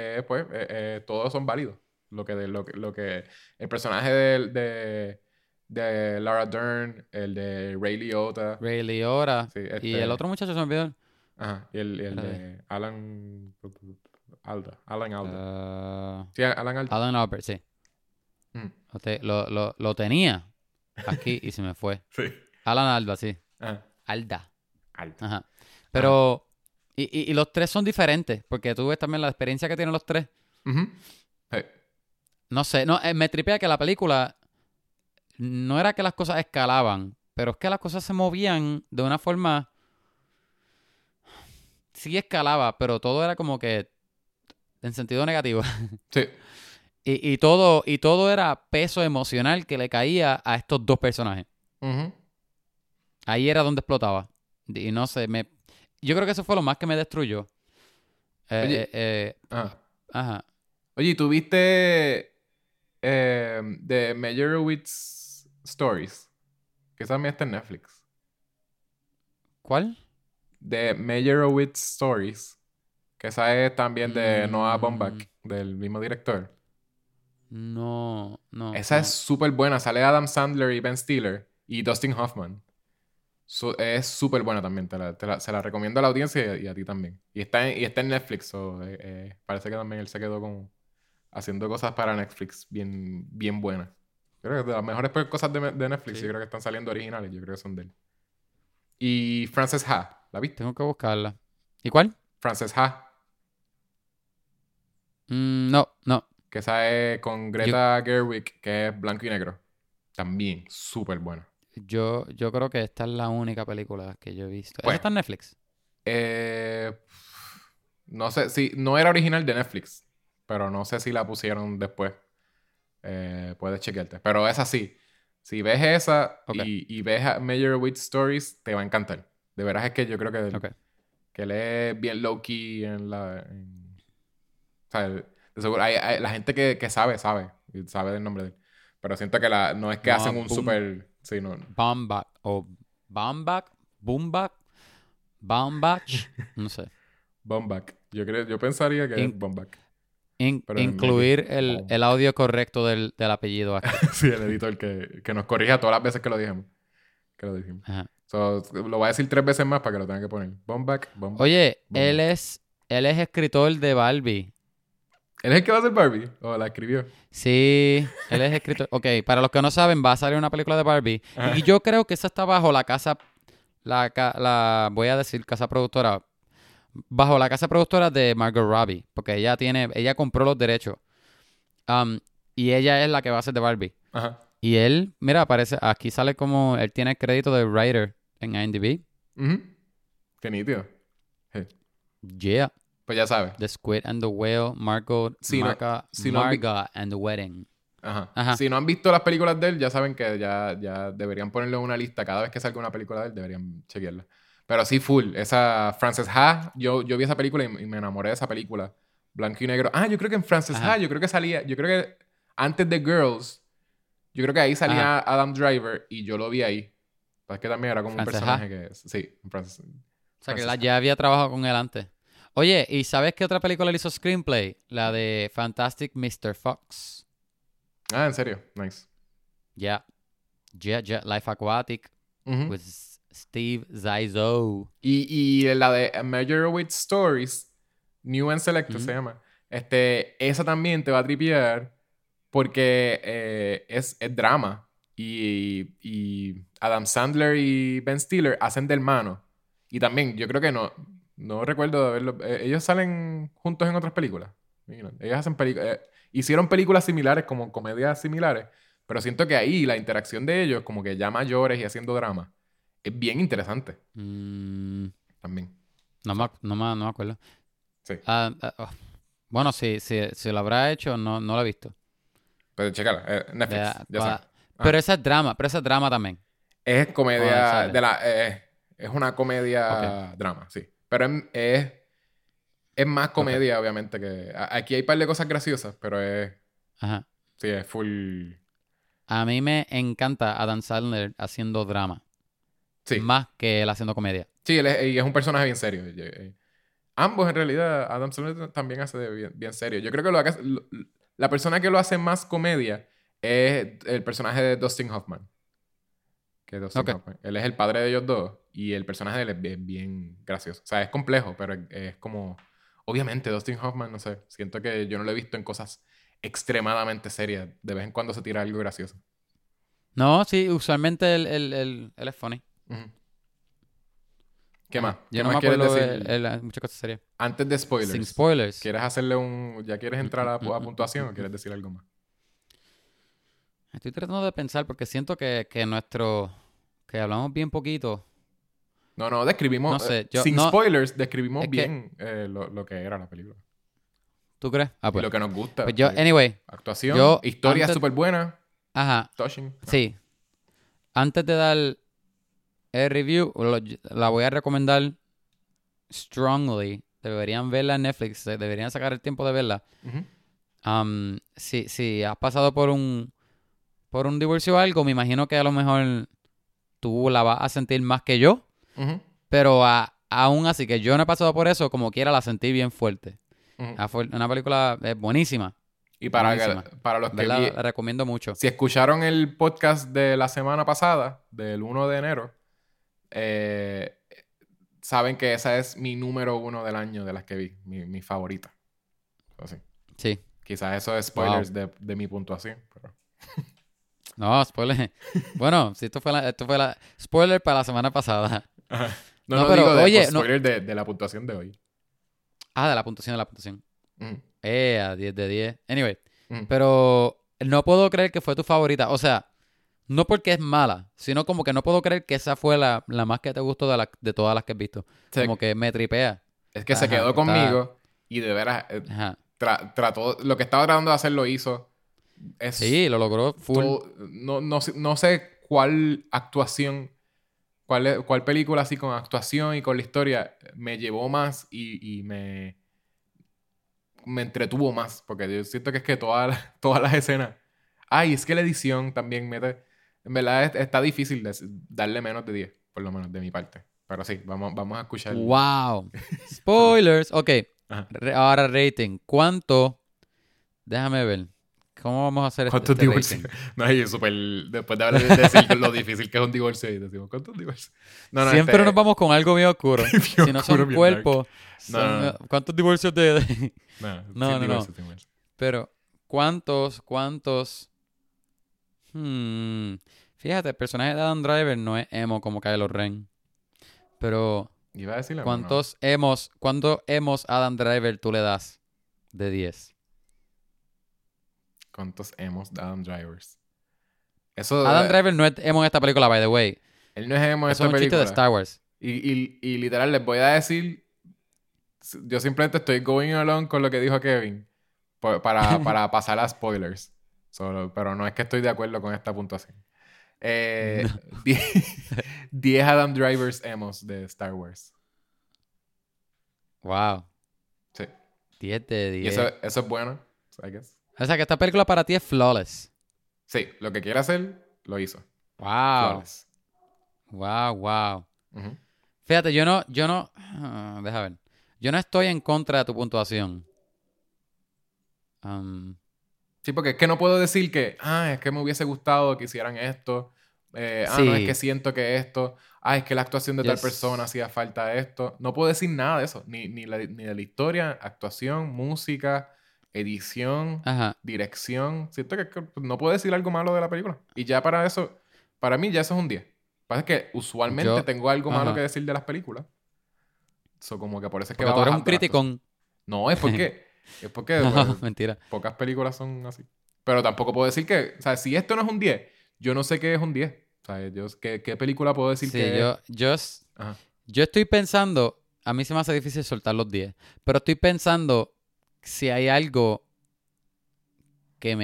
todos son válidos. Lo que el personaje de Laura Dern, el de Ray Liotta. Sí, y el otro muchacho se me olvidó. Ajá. Y el de Alan Alda. Sí, Alan Alda. Alan Albert, sí. Usted lo tenía aquí y se me fue. Sí. Alan Alda, sí. Ajá. Alda. Ajá. Pero... Y los tres son diferentes, porque tú ves también la experiencia que tienen los tres. No sé. No, me tripea que la película... no era que las cosas escalaban, pero es que las cosas se movían de una forma... Sí escalaba, pero todo era como que en sentido negativo. Sí. Y todo era peso emocional que le caía a estos dos personajes. Uh-huh. Ahí era donde explotaba. Y no sé, yo creo que eso fue lo más que me destruyó. Oye, ajá. Oye, ¿tú viste The Meyerowitz Stories? Que esa mía está en Netflix. ¿Cuál? The Meyerowitz Stories, que esa es también de Noah Baumbach, del mismo director. No. Esa es súper buena. Sale Adam Sandler y Ben Stiller y Dustin Hoffman. Es súper buena también. Se la recomiendo a la audiencia y a ti también. Y está en Netflix. Parece que también él se quedó como haciendo cosas para Netflix bien, bien buenas. Yo creo que de las mejores cosas de Netflix, sí. Yo creo que están saliendo originales. Yo creo que son de él. Y Frances Ha. ¿La viste? Tengo que buscarla. ¿Y cuál? Frances Ha. No. Que esa es con Greta Gerwig, que es blanco y negro. También súper buena. Yo creo que esta es la única película que yo he visto. Bueno, ¿esa está en Netflix? No sé si... No era original de Netflix, pero no sé si la pusieron después. Puedes chequearte. Pero esa sí. Si ves esa y ves Meyerowitz Stories, te va a encantar. De veras es que yo creo que él es bien low-key en la... o sea, de seguro, hay la gente que sabe del nombre de él. Pero siento que no es que hacen un súper... Sí, no. Baumbach o Baumbach, no sé. Baumbach. Yo pensaría que es Baumbach. Incluir el audio correcto del apellido aquí. Sí, el editor que nos corrija todas las veces que lo dijimos. Ajá. So, lo voy a decir 3 veces más para que lo tengan que poner. Baumbach. Oye, Baumbach. Él es escritor de Barbie. ¿Él es el que va a hacer Barbie? ¿O la escribió? Sí, él es escritor. Ok, para los que no saben, va a salir una película de Barbie. Ajá. Y yo creo que esa está bajo la casa... voy a decir casa productora. Bajo la casa productora de Margot Robbie. Porque ella compró los derechos. Y ella es la que va a hacer de Barbie. Ajá. Y él... Mira, aparece... Aquí sale como... Él tiene el crédito de writer en IMDb. Uh-huh. Qué nítido. Hey. Yeah. Pues ya sabes. The Squid and the Whale, Margot, si Marga, no, si Marga no and the Wedding. Ajá. Si no han visto las películas de él, ya saben que ya deberían ponerle una lista. Cada vez que salga una película de él, deberían chequearla. Pero sí, full. Esa Frances Ha, yo vi esa película y me enamoré de esa película. Blanco y negro. Ah, yo creo que en Frances Ha, yo creo que salía... Yo creo que antes de Girls... Yo creo que ahí salía Adam Driver y yo lo vi ahí. Es que también era como Frances un personaje Ha. Que... Sí, Frances. O sea, que ya había trabajado con él antes. Oye, ¿y sabes qué otra película le hizo screenplay? La de Fantastic Mr. Fox. Ah, ¿en serio? Nice. Yeah. Life Aquatic. Uh-huh. With Steve Zissou. Y la de Meyerowitz Stories, New and Select, uh-huh, se llama. Esa también te va a tripear. Porque es drama. Y Adam Sandler y Ben Stiller hacen de hermano. Y también, yo creo que no recuerdo de verlo. Ellos salen juntos en otras películas. Ellos hacen hicieron películas similares, como comedias similares. Pero siento que ahí la interacción de ellos, como que ya mayores y haciendo drama, es bien interesante. También. No me acuerdo. Sí. Bueno, si lo habrá hecho, no lo he visto. Pero chécala, Netflix, ya sabes. Pero esa es drama, también. Es comedia, es una comedia drama, sí. Pero es más comedia, obviamente, que... Aquí hay un par de cosas graciosas, pero es... Ajá. Sí, es full... A mí me encanta Adam Sandler haciendo drama. Sí. Más que él haciendo comedia. Sí, y es un personaje bien serio. Ambos, en realidad, Adam Sandler también hace de bien serio. Yo creo que la persona que lo hace más comedia es el personaje de Dustin Hoffman. Que Dustin Hoffman. Él es el padre de ellos dos. Y el personaje de él es bien gracioso. O sea, es complejo, pero es como... Obviamente, Dustin Hoffman, no sé. Siento que yo no lo he visto en cosas extremadamente serias. De vez en cuando se tira algo gracioso. No, sí. Usualmente él es funny. Uh-huh. ¿Qué más? Yo no me acuerdo de muchas cosas serias. Antes de spoilers. Sin spoilers. ¿Quieres hacerle ¿Ya quieres entrar a puntuación o quieres decir algo más? Estoy tratando de pensar porque siento que nuestro... que hablamos bien poquito. No, no, describimos... No sé, yo, sin no, spoilers, describimos bien que, lo que era la película. ¿Tú crees? Ah, pues. Y lo que nos gusta. Pues yo, anyway. Actuación, yo, historia súper buena. Ajá. Touching. Sí. Antes de dar el review, la voy a recomendar strongly. Deberían verla en Netflix. Deberían sacar el tiempo de verla. Uh-huh. Si has pasado por un divorcio o algo, me imagino que a lo mejor tú la vas a sentir más que yo. Uh-huh. Pero aún así, que yo no he pasado por eso, como quiera la sentí bien fuerte. Uh-huh. Una película buenísima. Y para los que... La recomiendo mucho. Si escucharon el podcast de la semana pasada, del 1 de enero, saben que esa es mi número 1 del año de las que vi. Mi favorita. Así. Sí. Quizás eso es spoilers de mi puntuación, pero... No, spoiler. Bueno, si esto fue la spoiler para la semana pasada. Ajá. No, pero, digo spoiler de la puntuación de hoy. Ah, de la puntuación. Mm. A 10 de 10. Anyway, pero no puedo creer que fue tu favorita. O sea, no porque es mala, sino como que no puedo creer que esa fue la más que te gustó de todas las que has visto. Sí. Como que me tripea. Es que se quedó conmigo y de veras trató... Lo que estaba tratando de hacer lo hizo. Sí, lo logró full. No sé cuál actuación, cuál película así con actuación y con la historia me llevó más y me entretuvo más, porque yo siento que es que todas las escenas... Ay, es que la edición también mete... En verdad está difícil darle menos de 10, por lo menos de mi parte. Pero sí, vamos a escuchar. ¡Wow! Spoilers. Ok. Ahora rating. ¿Cuánto? Déjame ver. ¿Cómo vamos a hacer ¿Cuántos divorcios? No, yo súper... Después de decir lo difícil que es un divorcio, y decimos, ¿cuántos divorcios? No, siempre nos vamos con algo bien oscuro. Bien si oscuro, no son cuerpos... No. ¿Cuántos divorcios de...? No. Pero, ¿cuántos? Fíjate, el personaje de Adam Driver no es emo como Kylo Ren. Pero... Iba a decirle ¿cuántos emos Adam Driver tú le das de 10? ¿Cuántos emos de Adam Driver? Adam Driver no es emo en esta película, by the way. Él no es emo en esta película. Es un chiste de Star Wars. Y literal, les voy a decir... Yo simplemente estoy going along con lo que dijo Kevin. Para pasar a spoilers. Pero no es que estoy de acuerdo con esta puntuación. 10 Adam Drivers emos de Star Wars. Wow. Sí. 10 de 10. Y eso es bueno, I guess. O sea, que esta película para ti es flawless. Sí, lo que quiera hacer, lo hizo. Wow. Flawless. Wow. Uh-huh. Fíjate, yo no... deja ver. Yo no estoy en contra de tu puntuación. Sí, porque es que no puedo decir que... Ah, es que me hubiese gustado que hicieran esto. Sí. No, es que siento que esto... Ah, es que la actuación de tal persona hacía falta esto. No puedo decir nada de eso. Ni de la historia, actuación, música... edición, dirección. Siento que no puedo decir algo malo de la película. Y ya para eso, para mí ya eso es un 10. Lo que pasa es que usualmente tengo algo malo que decir de las películas. Eso como que por eso es porque que va bajando. Tú eres un criticón. No, es porque no, pues, mentira. Pocas películas son así. Pero tampoco puedo decir que... O sea, si esto no es un 10, yo no sé qué es un 10. O sea, ¿qué película puedo decir que es? Yo estoy pensando... A mí se me hace difícil soltar los 10. Pero estoy pensando... Si hay algo que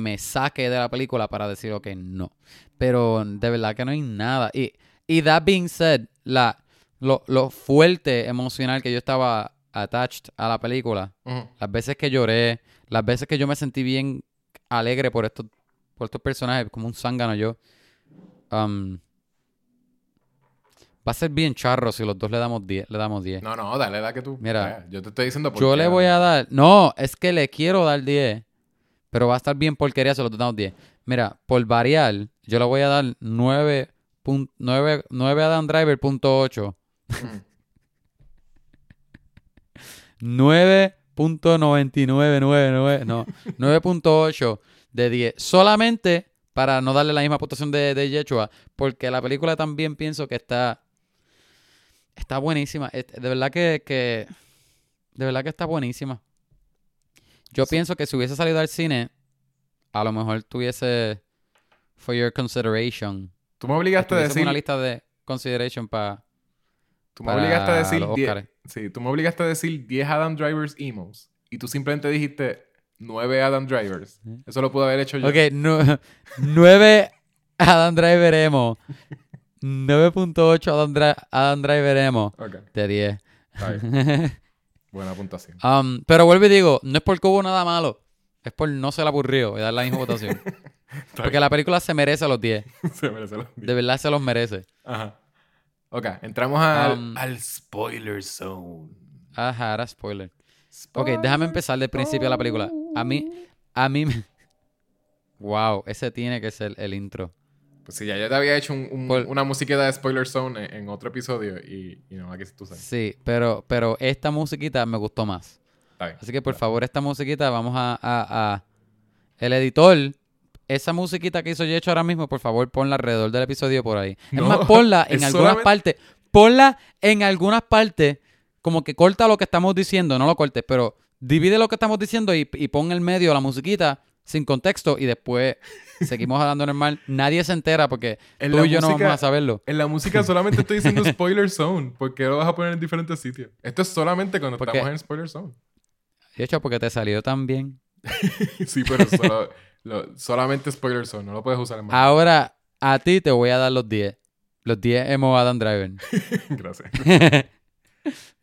me saque de la película para decir, ok, no. Pero de verdad que no hay nada. Y that being said, lo fuerte emocional que yo estaba attached a la película, las veces que lloré, las veces que yo me sentí bien alegre por estos personajes, como un zángano yo, va a ser bien charro si los dos le damos 10. No, dale la que tú... Mira, yo te estoy diciendo por yo qué. Yo le voy a dar... No, es que le quiero dar 10. Pero va a estar bien porquería si los dos damos 10. Mira, por variar, yo le voy a dar 9 Adam Driver .8. 9.9999. No, 9.8 de 10. Solamente para no darle la misma puntuación de Yechua. Porque la película también pienso que está... Está buenísima. De verdad que está buenísima. Yo pienso que si hubiese salido al cine, a lo mejor tuviese For your consideration. Tú me obligaste a decir... una lista de consideration para... Tú me obligaste a decir 10. Sí, tú me obligaste a decir 10 Adam Drivers emos. Y tú simplemente dijiste 9 Adam Drivers. Eso lo pude haber hecho yo. Ok, 9 Adam Driver emo. 9.8 Adam Driver emo. Okay. De 10. Right. Buena puntuación. Pero vuelvo y digo, no es porque hubo nada malo. Es por no ser aburrido y dar la misma votación. Porque la película se merece los 10. Se merece los 10. De verdad se los merece. Ajá. Ok, entramos al spoiler zone. Ajá, era spoiler. Ok, déjame empezar del principio de la película. A mí... Wow, ese tiene que ser el intro. Pues sí, ya yo te había hecho una musiquita de spoiler zone en otro episodio y no, aquí tú sabes. Sí, pero esta musiquita me gustó más. Está bien. Así que por favor, esta musiquita vamos a... El editor... Esa musiquita que hizo Yecho ahora mismo, por favor, ponla alrededor del episodio por ahí. No, es más, ponla en algunas partes. Ponla en algunas partes. Como que corta lo que estamos diciendo. No lo cortes, pero divide lo que estamos diciendo y pon en el medio la musiquita sin contexto y después seguimos hablando normal. Nadie se entera porque tú y yo no vamos a saberlo. En la música solamente estoy diciendo spoiler zone. ¿Por qué lo vas a poner en diferentes sitios? Esto es solamente cuando estamos en spoiler zone. Yecho, porque te salió tan bien. Sí, pero solo... solamente spoilers son, no lo puedes usar en más. Ahora, a ti te voy a dar los 10. Los 10 emo Adam Driver. Gracias.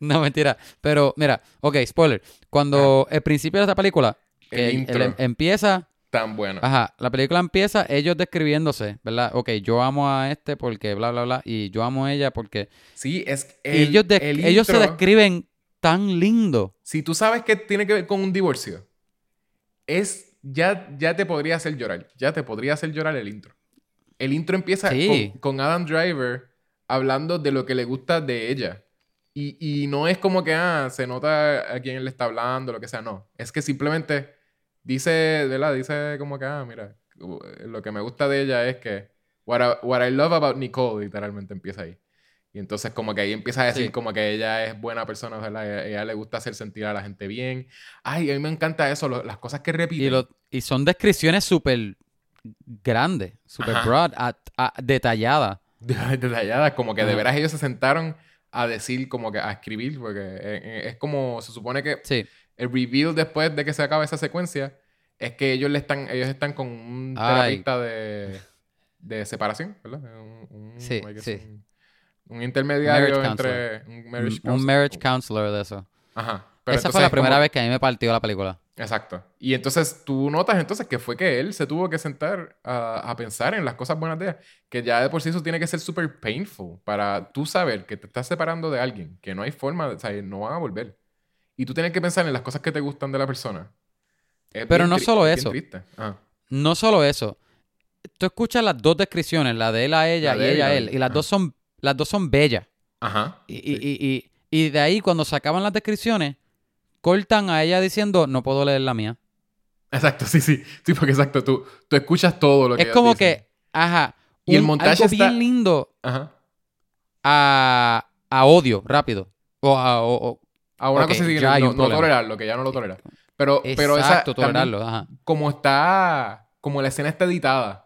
No, mentira. Pero, mira, ok, spoiler. Cuando el principio de esta película... El intro empieza... Tan bueno. Ajá, la película empieza ellos describiéndose, ¿verdad? Ok, yo amo a este porque bla, bla, bla. Y yo amo a ella porque... Sí, es ellos se describen tan lindo. Si tú sabes que tiene que ver con un divorcio, es... Ya te podría hacer llorar. Ya te podría hacer llorar el intro. El intro empieza con Adam Driver hablando de lo que le gusta de ella. Y no es como que se nota a quién le está hablando, lo que sea. No. Es que simplemente dice, ¿verdad? Dice como que, mira, lo que me gusta de ella es que what I love about Nicole, literalmente empieza ahí. Y entonces como que ahí empieza a decir como que ella es buena persona, ¿verdad? Ella le gusta hacer sentir a la gente bien. Ay, a mí me encanta eso, las cosas que repiten. Y son descripciones súper grandes, súper broad, detalladas. Detalladas, como que de veras ellos se sentaron a decir, como que a escribir, porque es como, se supone que el reveal después de que se acaba esa secuencia es que ellos están con un terapista de separación, ¿verdad? Un intermediario entre... Un marriage counselor de eso. Ajá. Pero esa fue la primera vez que a mí me partió la película. Exacto. Y entonces tú notas entonces que fue que él se tuvo que sentar a pensar en las cosas buenas de ella. Que ya de por sí eso tiene que ser súper painful para tú saber que te estás separando de alguien. Que no hay forma... O sea, no van a volver. Y tú tienes que pensar en las cosas que te gustan de la persona. Pero no solo eso. No solo eso. Tú escuchas las dos descripciones. La de él a ella y ella a él. Y las dos son... Las dos son bellas. Ajá. Y de ahí, cuando se acaban las descripciones, cortan a ella diciendo, no puedo leer la mía. Exacto, sí. Sí, porque exacto, tú escuchas todo lo que ellos dicen. Es como que, y el montaje algo está... bien lindo a odio, rápido. A una cosa así, no tolerarlo, que ya no lo tolera. Pero exacto, tolerarlo, también, como la escena está editada.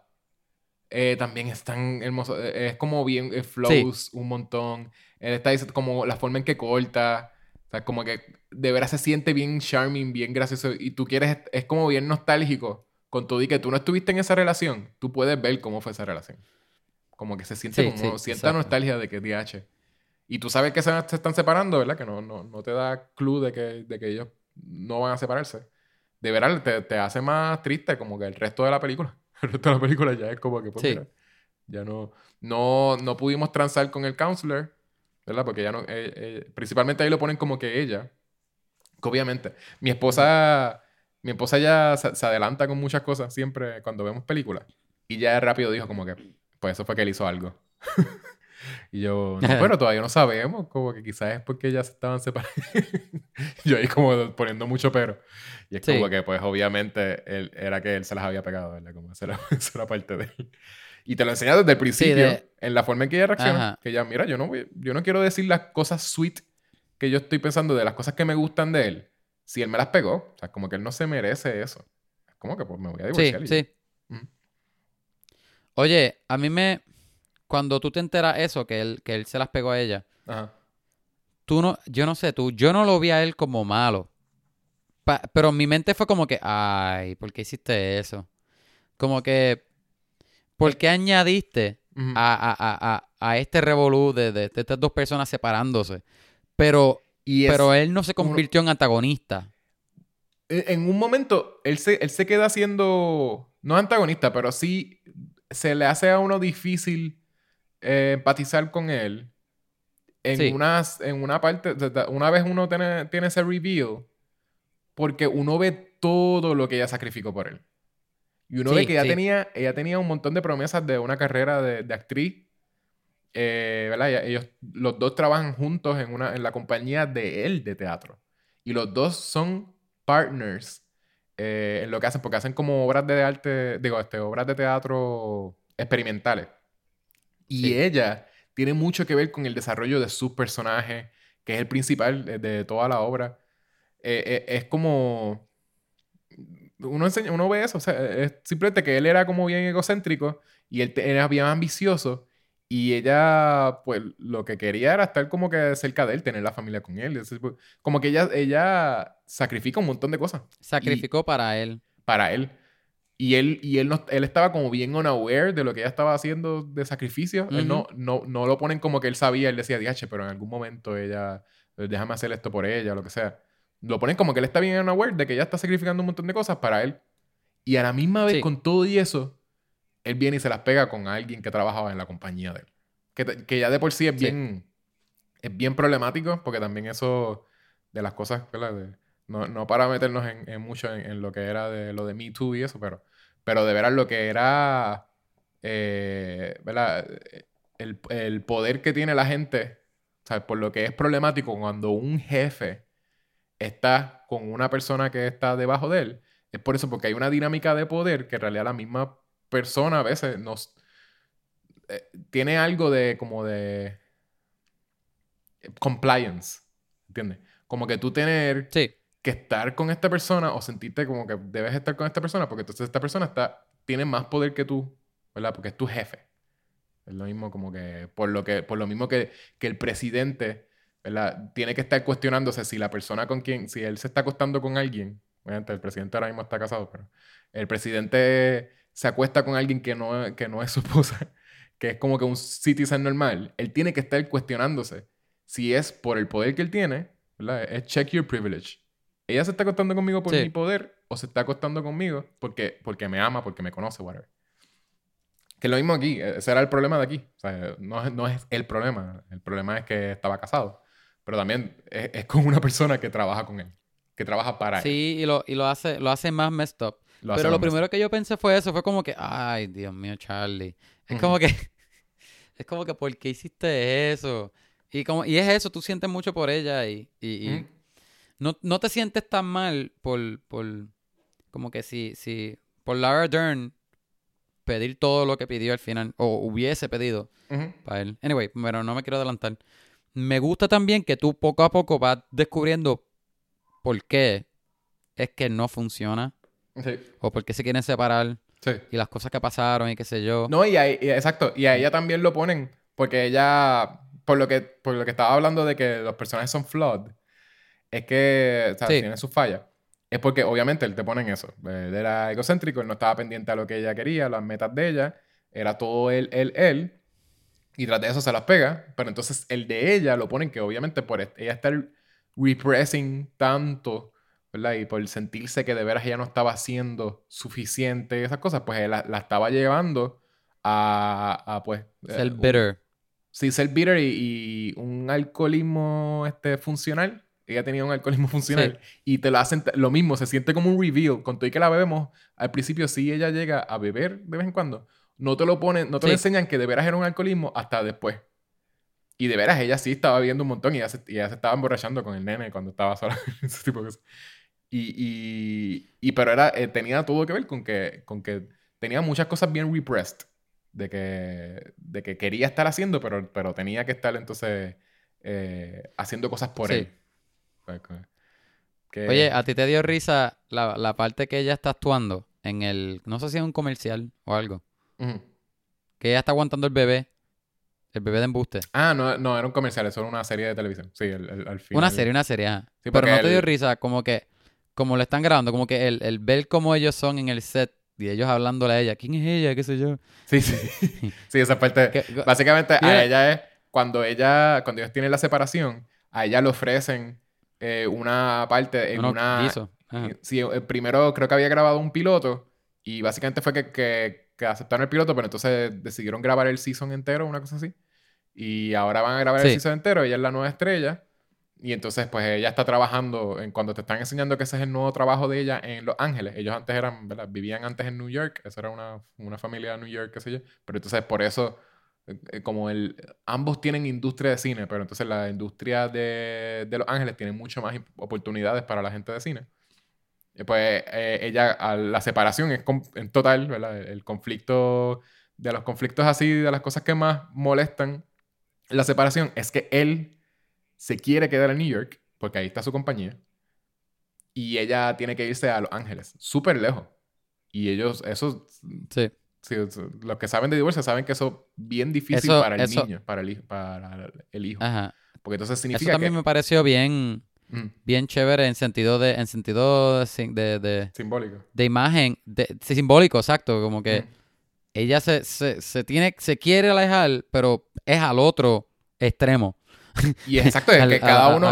También es tan hermoso. Es como bien flows un montón. Él está como la forma en que corta. O sea, como que de veras se siente bien charming, bien gracioso. Y tú quieres... Es como bien nostálgico. Con todo y que tú no estuviste en esa relación, tú puedes ver cómo fue esa relación. Como que se siente cierta nostalgia de que DH. Y tú sabes que se están separando, ¿verdad? Que no te da clue de que ellos no van a separarse. De veras te hace más triste como que el resto de la película. El resto de la película ya es como que... Pues, mira, ya no pudimos transar con el counselor, ¿verdad? Porque ya no... principalmente ahí lo ponen como que ella. Obviamente. Mi esposa ya se adelanta con muchas cosas siempre cuando vemos películas. Y ya rápido dijo como que... Pues eso fue que él hizo algo. Y yo... No, bueno, todavía no sabemos. Como que quizás es porque ya se estaban separando. Yo ahí como poniendo mucho pero. Y es como que, pues, obviamente, era que él se las había pegado, ¿verdad? Como esa era parte de él. Y te lo enseña desde el principio, en la forma en que ella reacciona. Ajá. Que ella, mira, yo no quiero decir las cosas sweet que yo estoy pensando de las cosas que me gustan de él. Si él me las pegó, o sea, como que él no se merece eso. Es como que, pues, me voy a divorciar. Sí, sí. Mm. Oye, a mí me... Cuando tú te enteras eso, que él se las pegó a ella, ajá, tú no... Yo no sé, yo no lo vi a él como malo. Pero en mi mente fue como que... Ay, ¿por qué hiciste eso? Como que... ¿Por qué añadiste uh-huh. a este revolú de estas dos personas separándose? Pero él no se convirtió en antagonista. En un momento, él se queda siendo... No antagonista, pero sí se le hace a uno difícil empatizar con él. En una parte... Una vez uno tiene ese reveal, porque uno ve todo lo que ella sacrificó por él. Y uno ve que ella tenía un montón de promesas de una carrera de actriz. ¿Verdad? Los dos trabajan juntos en la compañía de él de teatro. Y los dos son partners en lo que hacen, porque hacen como obras de arte, obras de teatro experimentales. Y ella tiene mucho que ver con el desarrollo de su personaje, que es el principal de toda la obra. Es como... Uno ve eso, o sea, es simplemente que él era como bien egocéntrico y él era bien ambicioso, y ella, pues, lo que quería era estar como que cerca de él, tener la familia con él. Como que ella sacrifica un montón de cosas. Sacrificó para él. Para él. Y él estaba como bien unaware de lo que ella estaba haciendo de sacrificio. Uh-huh. Él no lo ponen como que él sabía. Él decía, diache, pero en algún momento ella... Déjame hacer esto por ella, lo que sea. Lo ponen como que él está bien unaware de que ella está sacrificando un montón de cosas para él. Y a la misma vez, con todo y eso, él viene y se las pega con alguien que trabajaba en la compañía de él. Que ya de por sí es bien problemático, porque también eso de las cosas... No para meternos en mucho en lo que era de lo de Me Too y eso, pero de veras lo que era... ¿verdad? El poder que tiene la gente, ¿sabes? Por lo que es problemático cuando un jefe está con una persona que está debajo de él. Es por eso, porque hay una dinámica de poder que en realidad la misma persona a veces nos... tiene algo de como de... compliance, ¿entiendes? Como que tú tener que estar con esta persona o sentirte como que debes estar con esta persona, porque entonces esta persona tiene más poder que tú, ¿verdad? Porque es tu jefe. Es lo mismo como que... Por lo mismo que el presidente... ¿verdad? Tiene que estar cuestionándose si la persona con quien... Si él se está acostando con alguien... Obviamente el presidente ahora mismo está casado, pero... El presidente se acuesta con alguien que no es su esposa, que es como que un citizen normal. Él tiene que estar cuestionándose si es por el poder que él tiene, ¿verdad? Es check your privilege. ¿Ella se está acostando conmigo por mi poder? ¿O se está acostando conmigo porque me ama, porque me conoce, whatever? Que lo mismo aquí. Ese era el problema de aquí. O sea, no es el problema. El problema es que estaba casado. Pero también es con una persona que trabaja con él. Que trabaja para él. Sí, y lo hace más messed up. Pero lo primero que yo pensé fue eso. Fue como que, ay, Dios mío, Charlie. Es uh-huh. como que... Es como que, ¿por qué hiciste eso? Y es eso, tú sientes mucho por ella y no te sientes tan mal por como que si por Laura Dern pedir todo lo que pidió al final. O hubiese pedido uh-huh. para él. Anyway, pero no me quiero adelantar. Me gusta también que tú poco a poco vas descubriendo por qué es que no funciona. Sí. O por qué se quieren separar. Sí. Y las cosas que pasaron y qué sé yo. No, exacto. Y a ella también lo ponen. Porque ella... Por lo que estaba hablando de que los personajes son flawed. Es que... O sea, tienen sus fallas. Es porque obviamente él te ponen eso. Él era egocéntrico. Él no estaba pendiente a lo que ella quería. Las metas de ella. Era todo él. Y tras de eso se las pega. Pero entonces el de ella lo ponen que obviamente por ella estar repressing tanto, ¿verdad? Y por sentirse que de veras ella no estaba haciendo suficiente esas cosas, pues él la estaba llevando a pues... Ser bitter. Sí, ser bitter y un alcoholismo funcional. Ella tenía un alcoholismo funcional. Sí. Y te lo hacen lo mismo. Se siente como un reveal. Con todo y que la bebemos, al principio sí ella llega a beber de vez en cuando. No te lo ponen, no te lo enseñan que de veras era un alcoholismo hasta después. Y de veras ella sí estaba bebiendo un montón y ella se estaba emborrachando con el nene cuando estaba sola. Ese tipo de cosas. Pero era, tenía todo que ver con que tenía muchas cosas bien repressed. De que quería estar haciendo, pero tenía que estar entonces haciendo cosas por él. Que... Oye, ¿a ti te dio risa la parte que ella está actuando en el... No sé si es un comercial o algo. Uh-huh. que ella está aguantando el bebé. El bebé de embuste. Ah, no era un comercial, eso era una serie de televisión. Sí, al final. Una serie, ajá. Sí, pero no te dio risa, como que, como lo están grabando, como que el ver cómo ellos son en el set y ellos hablándole a ella. ¿Quién es ella? ¿Qué sé yo? Sí. Sí, esa parte. Básicamente, a ella es, cuando ellos tienen la separación, a ella le ofrecen una parte en una... Sí, primero creo que había grabado un piloto y básicamente fue que aceptaron el piloto, pero entonces decidieron grabar el season entero, una cosa así. Y ahora van a grabar el season entero. Ella es la nueva estrella. Y entonces, pues, ella está trabajando... Cuando te están enseñando que ese es el nuevo trabajo de ella en Los Ángeles. Ellos antes eran... ¿verdad? Vivían antes en New York. Esa era una familia de New York, qué sé yo. Pero entonces, por eso... Como ambos tienen industria de cine, pero entonces la industria de Los Ángeles tiene mucho más oportunidades para la gente de cine. Pues ella, a la separación es en total, ¿verdad? El conflicto, de los conflictos así, de las cosas que más molestan la separación, es que él se quiere quedar en New York, porque ahí está su compañía, y ella tiene que irse a Los Ángeles, súper lejos. Y ellos, eso... Sí, los que saben de divorcio saben que eso es bien difícil niño, para el hijo. Ajá. Porque entonces significa eso también me pareció bien... bien chévere en sentido de simbólico. De imagen. Simbólico, exacto. Como que ella se quiere alejar, pero es al otro extremo. Y exacto, es que cada uno...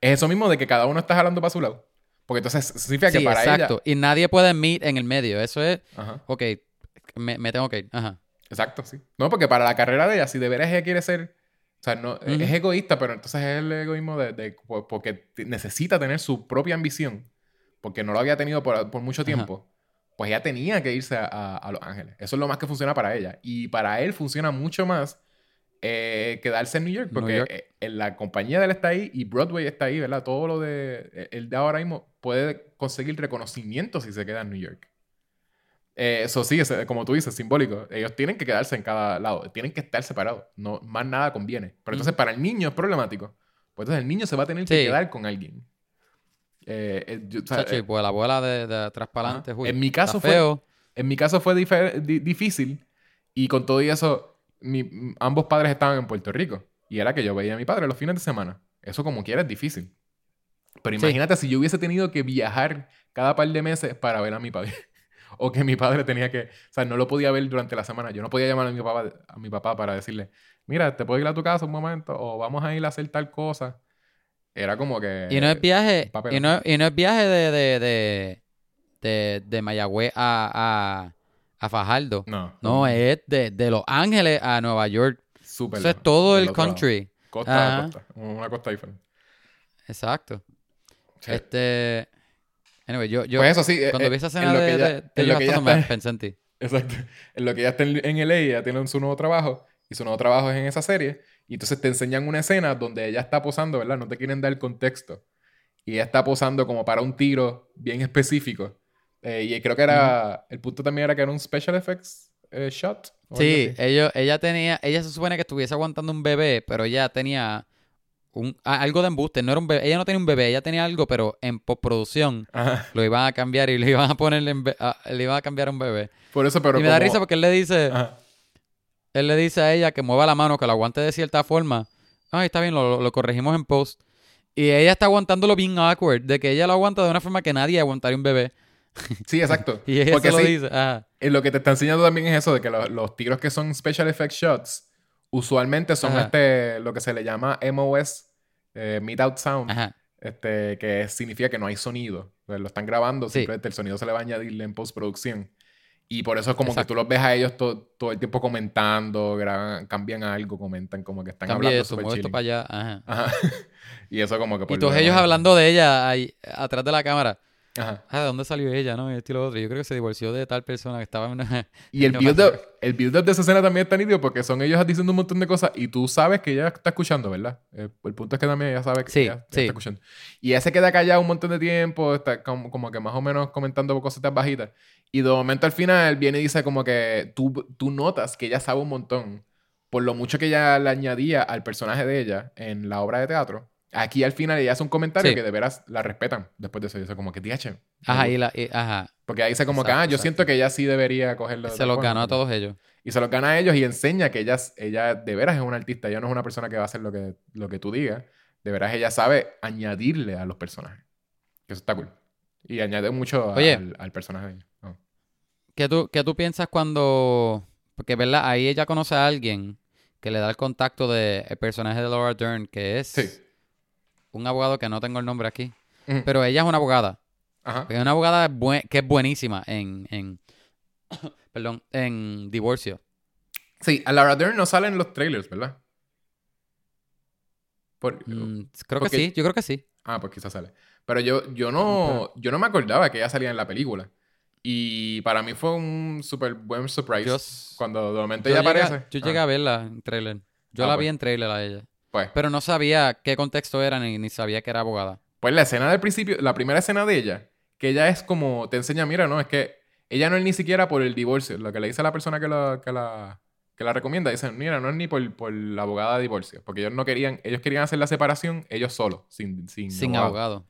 Es eso mismo de que cada uno está jalando para su lado. Porque entonces significa que para ella... Exacto. Y nadie puede meet en el medio. Eso es... Ajá. Ok, me tengo que ir. Ajá. Exacto, sí. No, porque para la carrera de ella, si de veras ella quiere ser... O sea, no, es egoísta, pero entonces es el egoísmo de porque necesita tener su propia ambición, porque no lo había tenido por mucho tiempo. Ajá. Pues ella tenía que irse a Los Ángeles. Eso es lo más que funciona para ella. Y para él funciona mucho más quedarse en New York, porque la compañía de él está ahí y Broadway está ahí, ¿verdad? Todo lo de él de ahora mismo puede conseguir reconocimiento si se queda en New York. Eso sí, como tú dices, simbólico. Ellos tienen que quedarse en cada lado. Tienen que estar separados. No, más nada conviene. Pero entonces para el niño es problemático. Pues entonces el niño se va a tener que quedar con alguien. Pues la abuela de atrás para adelante. Uy, en mi caso fue difícil. Y con todo y eso, ambos padres estaban en Puerto Rico. Y era que yo veía a mi padre los fines de semana. Eso como quiera es difícil. Pero imagínate si yo hubiese tenido que viajar cada par de meses para ver a mi padre. O que mi padre tenía que... O sea, no lo podía ver durante la semana. Yo no podía llamar a mi papá para decirle, mira, te puedo ir a tu casa un momento o vamos a ir a hacer tal cosa. Era como que... Y no es viaje... Y no es viaje de Mayagüez a Fajardo. No, es de Los Ángeles a Nueva York. Súper. Eso es todo el country. Costa a costa. Una costa diferente. Exacto. Sí. Anyway, yo pues eso sí, cuando vi esa escena de la foto me pensé en ti. Exacto. En lo que ya está en LA, ya tiene su nuevo trabajo, y su nuevo trabajo es en esa serie, y entonces te enseñan una escena donde ella está posando, ¿verdad? No te quieren dar el contexto. Y ella está posando como para un tiro bien específico. Y creo que era... El punto también era que era un special effects shot. Sí, ella se supone que estuviese aguantando un bebé, pero ella tenía... algo de embuste, no era un bebé, ella no tenía un bebé, ella tenía algo, pero en postproducción lo iban a cambiar y le iban a cambiar un bebé. Por eso, pero y me da risa porque él le dice a ella que mueva la mano, que la aguante de cierta forma. Ay, está bien, lo corregimos en post. Y ella está aguantándolo bien awkward, de que ella lo aguanta de una forma que nadie aguantaría un bebé. Sí, exacto. Y ella porque se lo dice. Ajá. Lo que te está enseñando también es eso, de que los tiros que son special effects shots usualmente son lo que se le llama MOS, Mid Out Sound, que significa que no hay sonido. O sea, lo están grabando, simplemente el sonido se le va a añadir en postproducción. Y por eso es como que tú los ves a ellos todo el tiempo comentando, cambian algo, comentan como que están hablando súper chilling. Esto para allá. Ajá. Y eso como que... Y todos ellos hablando de ella ahí, atrás de la cámara. Ajá. ¿De dónde salió ella? No, este y lo otro. Yo creo que se divorció de tal persona que estaba en una... Y el build-up de esa escena también está nítido porque son ellos diciendo un montón de cosas y tú sabes que ella está escuchando, ¿verdad? El punto es que también ella sabe que ella está escuchando. Y ella se queda callada un montón de tiempo, está como que más o menos comentando cositas bajitas. Y de momento al final viene y dice como que tú notas que ella sabe un montón por lo mucho que ella le añadía al personaje de ella en la obra de teatro. Aquí al final ella hace un comentario que de veras la respetan después de eso. Yo soy como que, tíache. Ajá, y Porque ahí dice como exacto, que, yo siento que ella sí debería cogerlo. Se los ganó a todos ellos. Y se los gana a ellos y enseña que ella de veras es una artista. Ella no es una persona que va a hacer lo que tú digas. De veras ella sabe añadirle a los personajes. Que eso está cool. Y añade mucho al personaje de ella. Oh. ¿Qué tú piensas cuando...? Porque, ¿verdad? Ahí ella conoce a alguien que le da el contacto del personaje de Laura Dern, que es un abogado que no tengo el nombre aquí. Mm. Pero ella es una abogada. Ajá. Es una abogada que es buenísima en perdón, en divorcio. Sí, a Laura Dern no sale en los trailers, ¿verdad? Yo creo que sí. Ah, pues quizás sale. Pero yo no me acordaba que ella salía en la película. Y para mí fue un súper buen surprise cuando de momento ella aparece. Yo llegué a verla en trailer. Yo la vi en trailer a ella. Pues. Pero no sabía qué contexto era ni sabía que era abogada. Pues la escena del principio, la primera escena de ella, que ella es como, te enseña, mira, no, es que ella no es ni siquiera por el divorcio. Lo que le dice a la persona que la recomienda, dicen, mira, no es ni por la abogada de divorcio. Porque ellos querían hacer la separación ellos solos, sin abogado.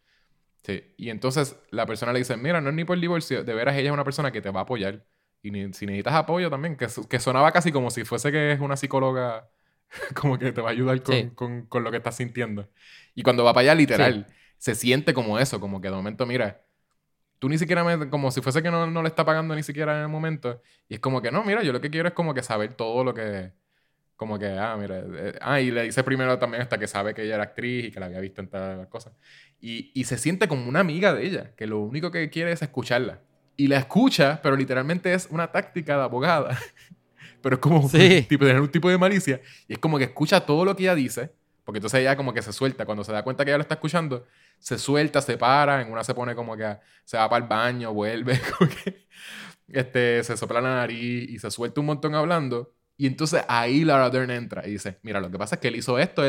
Sí. Y entonces la persona le dice, mira, no es ni por el divorcio, de veras ella es una persona que te va a apoyar. Y si necesitas apoyo también, que sonaba casi como si fuese que es una psicóloga, como que te va a ayudar con lo que estás sintiendo. Y cuando va para allá, literal... Sí. Se siente como eso, como que de momento, mira, tú ni siquiera como si fuese que no le está pagando ni siquiera en el momento. Y es como que, no, mira, yo lo que quiero es como que saber todo lo que... Como que, mira... y le dice primero también hasta que sabe que ella era actriz y que la había visto en todas cosas. Y se siente como una amiga de ella, que lo único que quiere es escucharla. Y la escucha, pero literalmente es una táctica de abogada. Pero es como un tipo de malicia. Y es como que escucha todo lo que ella dice, porque entonces ella como que se suelta. Cuando se da cuenta que ella lo está escuchando... Se suelta, se para, en una se pone como que se va para el baño, vuelve, como que, se sopla la nariz y se suelta un montón hablando. Y entonces ahí Laura Dern entra y dice, mira, lo que pasa es que él hizo esto.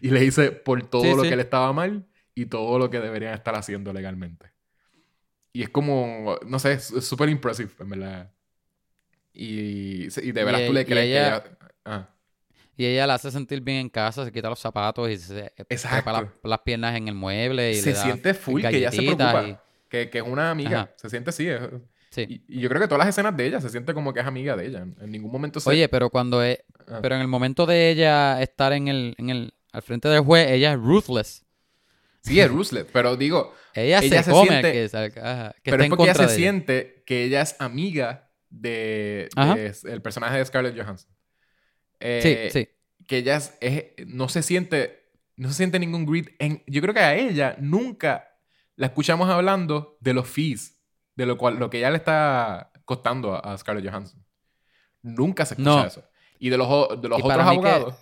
Y le dice por todo que él estaba mal y todo lo que deberían estar haciendo legalmente. Y es como, no sé, es súper impressive, en verdad. Y de veras tú le crees que ella... Y ella la hace sentir bien en casa, se quita los zapatos y se trepa las piernas en el mueble. Y se siente full, que ella se preocupa, que es una amiga. Ajá. Se siente así. Y yo creo que todas las escenas de ella se siente como que es amiga de ella. En ningún momento se... Oye, pero pero en el momento de ella estar al frente del juez, ella es ruthless. Sí, es ruthless, pero digo... ella se come siente, que pero está es porque ella se siente que ella es amiga del personaje de Scarlett Johansson. Que ella no se siente ningún greed. Yo creo que a ella nunca la escuchamos hablando de los fees, de lo que ella le está costando a Scarlett Johansson. Nunca se escucha eso. Y de los otros abogados,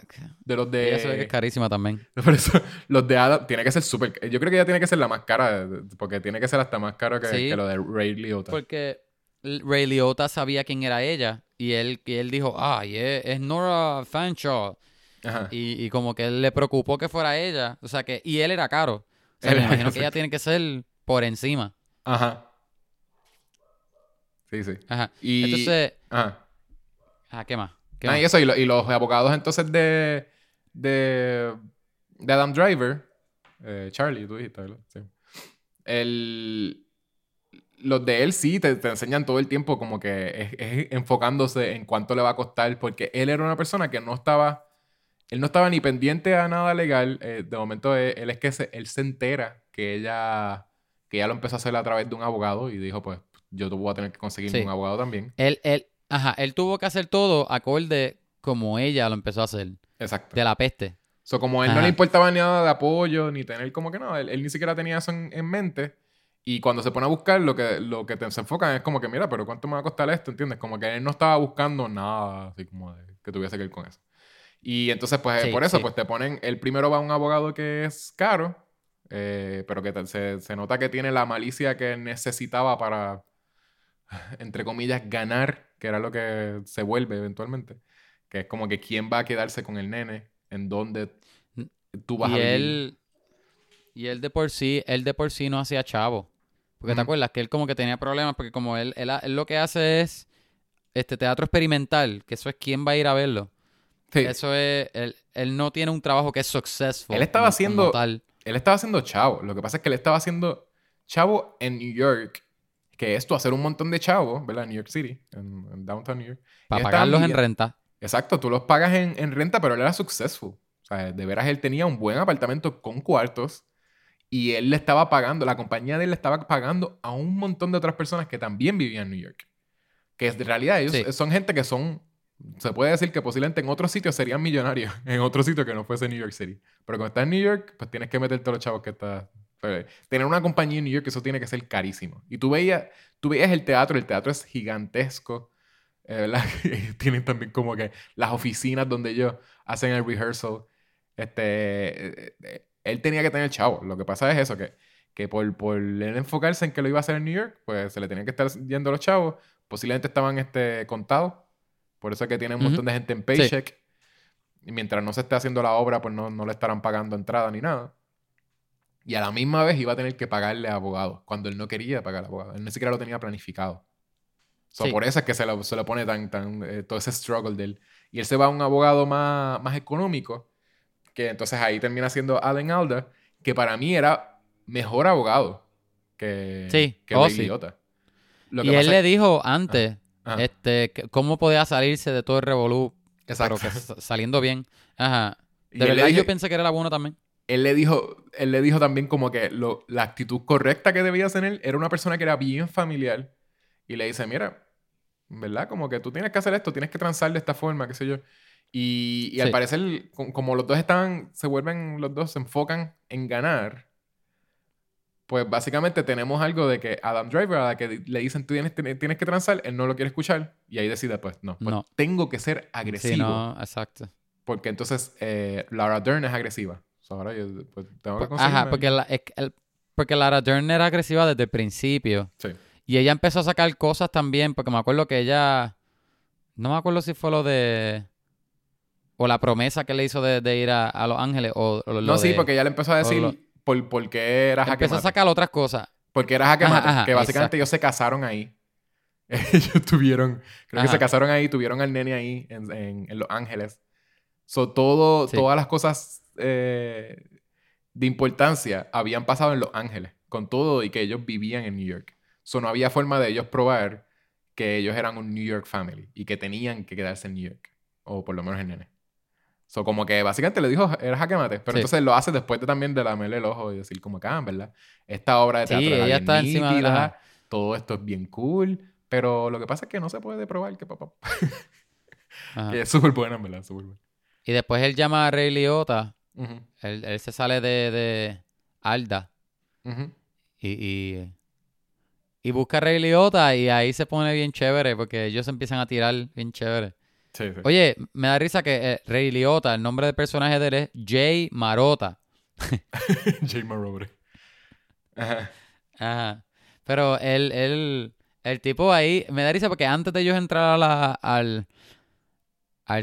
de los de... Ella se ve que es carísima también. Por eso, los de Adam, tiene que ser súper... Yo creo que ella tiene que ser la más cara, porque tiene que ser hasta más caro que lo de Ray Liotta. Porque Ray Liotta sabía quién era ella. Y él dijo, es Nora Fanshawe. Ajá. Y como que él le preocupó que fuera ella. O sea que... Y él era caro. O sea, me imagino que ella tiene que ser por encima. Ajá. Sí. Ajá. Y... Entonces... Ajá. Ajá, ¿qué más? Y eso. Y los abogados entonces de Adam Driver. Charlie, tú dijiste, ¿verdad? Sí. Los de él sí te enseñan todo el tiempo como que es enfocándose en cuánto le va a costar, porque él era una persona que no estaba ni pendiente a nada legal. De momento él es que él se entera que ella lo empezó a hacer a través de un abogado y dijo, pues yo voy a tener que conseguir un abogado también. Él tuvo que hacer todo acorde como ella lo empezó a hacer. Exacto. De la peste. So, como a él no le importaba ni nada de apoyo, ni tener como que nada. Él ni siquiera tenía eso en mente. Y cuando se pone a buscar, lo que se enfocan es como que, mira, pero ¿cuánto me va a costar esto? ¿Entiendes? Como que él no estaba buscando nada así como que tuviese que ir con eso. Y entonces, pues, por eso, pues, te ponen... El primero va a un abogado que es caro, pero que se nota que tiene la malicia que necesitaba para, entre comillas, ganar, que era lo que se vuelve eventualmente. Que es como que quién va a quedarse con el nene, en dónde tú vas a vivir. Y él de por sí no hacía chavo. Porque te acuerdas que él como que tenía problemas, porque como él lo que hace es teatro experimental, que eso es quién va a ir a verlo. Sí. Eso es... Él no tiene un trabajo que es successful. Él estaba haciendo chavo. Lo que pasa es que él estaba haciendo chavo en New York que es tú hacer un montón de chavos, ¿verdad? En New York City, en Downtown New York. Para pagarlos en renta. Exacto, tú los pagas en renta, pero él era successful. O sea, de veras, él tenía un buen apartamento con cuartos y él le estaba pagando, la compañía de él le estaba pagando a un montón de otras personas que también vivían en New York. Que en realidad ellos son gente que son... Se puede decir que posiblemente en otro sitio serían millonarios. En otro sitio que no fuese New York City. Pero cuando estás en New York, pues tienes que meterte a los chavos que estás... Tener una compañía en New York, eso tiene que ser carísimo. Y tú veías el teatro. El teatro es gigantesco. Tienen también como que las oficinas donde ellos hacen el rehearsal. Él tenía que tener chavos. Lo que pasa es eso, que por él enfocarse en que lo iba a hacer en New York, pues se le tenían que estar yendo a los chavos. Posiblemente estaban contados. Por eso es que tiene un montón de gente en paycheck. Sí. Y mientras no se esté haciendo la obra, pues no le estarán pagando entrada ni nada. Y a la misma vez iba a tener que pagarle a abogados. Cuando él no quería pagar a abogados. Él ni siquiera lo tenía planificado. Por eso es que se lo pone tan todo ese struggle de él. Y él se va a un abogado más económico. Que entonces ahí termina siendo Alan Alda. Que para mí era mejor abogado que Ray Liotta. Lo que y él le dijo antes... Ajá. Cómo podía salirse de todo el revolú, pero que saliendo bien. Ajá. De verdad yo pensé que era la buena también. Él le dijo también como que la actitud correcta que debías tener era una persona que era bien familiar y le dice, mira, ¿verdad? Como que tú tienes que hacer esto, tienes que transar de esta forma, qué sé yo. Y al parecer, como los dos se enfocan en ganar, pues básicamente tenemos algo de que Adam Driver, a la que le dicen tú tienes que transar, él no lo quiere escuchar y ahí decide pues no. Tengo que ser agresivo. Sí, no, exacto. Porque entonces Laura Dern es agresiva. O sea, ahora yo tengo que conseguirme... Ajá, porque Laura Dern era agresiva desde el principio. Sí. Y ella empezó a sacar cosas también, porque me acuerdo que ella... No me acuerdo si fue lo de... O la promesa que le hizo de ir a Los Ángeles o lo no, sí, de... porque ella le empezó a decir... Porque era jaque mate. Empezó a sacar otras cosas. Porque era jaque mate. Que básicamente ellos se casaron ahí. Ellos tuvieron... Creo que se casaron ahí. Tuvieron al nene ahí en Los Ángeles. Todas las cosas de importancia habían pasado en Los Ángeles. Con todo y que ellos vivían en New York. No había forma de ellos probar que ellos eran un New York family. Y que tenían que quedarse en New York. O por lo menos el nene. Como que básicamente le dijo, era jaque mate. Pero entonces lo hace después de lamerle el ojo y decir como que, ¿verdad? Esta obra de teatro era bien está nítida. Todo esto es bien cool. Pero lo que pasa es que no se puede probar que papá... Que es súper buena, ¿verdad? Súper buena. Y después él llama a Ray Liotta. Uh-huh. Él se sale de Alda. Uh-huh. Y busca a Ray Liotta y ahí se pone bien chévere porque ellos empiezan a tirar bien chévere. Sí. Oye, me da risa que Ray Liotta, el nombre del personaje de él es Jay Marotta. Jay Marotta. Ajá. Pero el tipo ahí, me da risa porque antes de ellos entrar al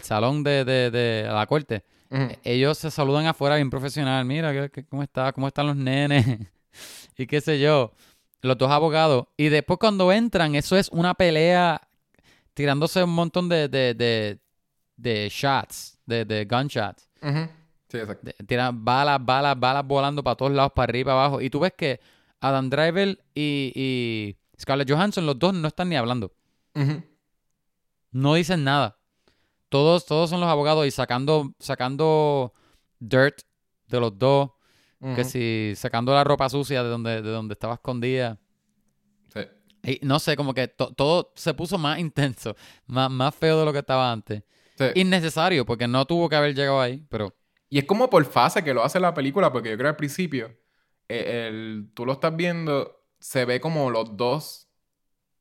salón de la corte, uh-huh. Ellos se saludan afuera bien profesional. Mira, ¿cómo están los nenes? Y qué sé yo. Los dos abogados. Y después cuando entran, eso es una pelea... Tirándose un montón de shots, de gunshots. Uh-huh. Sí, exacto. Tiran balas volando para todos lados, para arriba, para abajo. Y tú ves que Adam Driver y Scarlett Johansson, los dos no están ni hablando. Uh-huh. No dicen nada. Todos son los abogados y sacando dirt de los dos. Uh-huh. Que si sacando la ropa sucia de donde estaba escondida. Y no sé, como que todo se puso más intenso, más feo de lo que estaba antes. Sí. Innecesario, porque no tuvo que haber llegado ahí, pero... Y es como por fase que lo hace la película, porque yo creo que al principio, tú lo estás viendo, se ve como los dos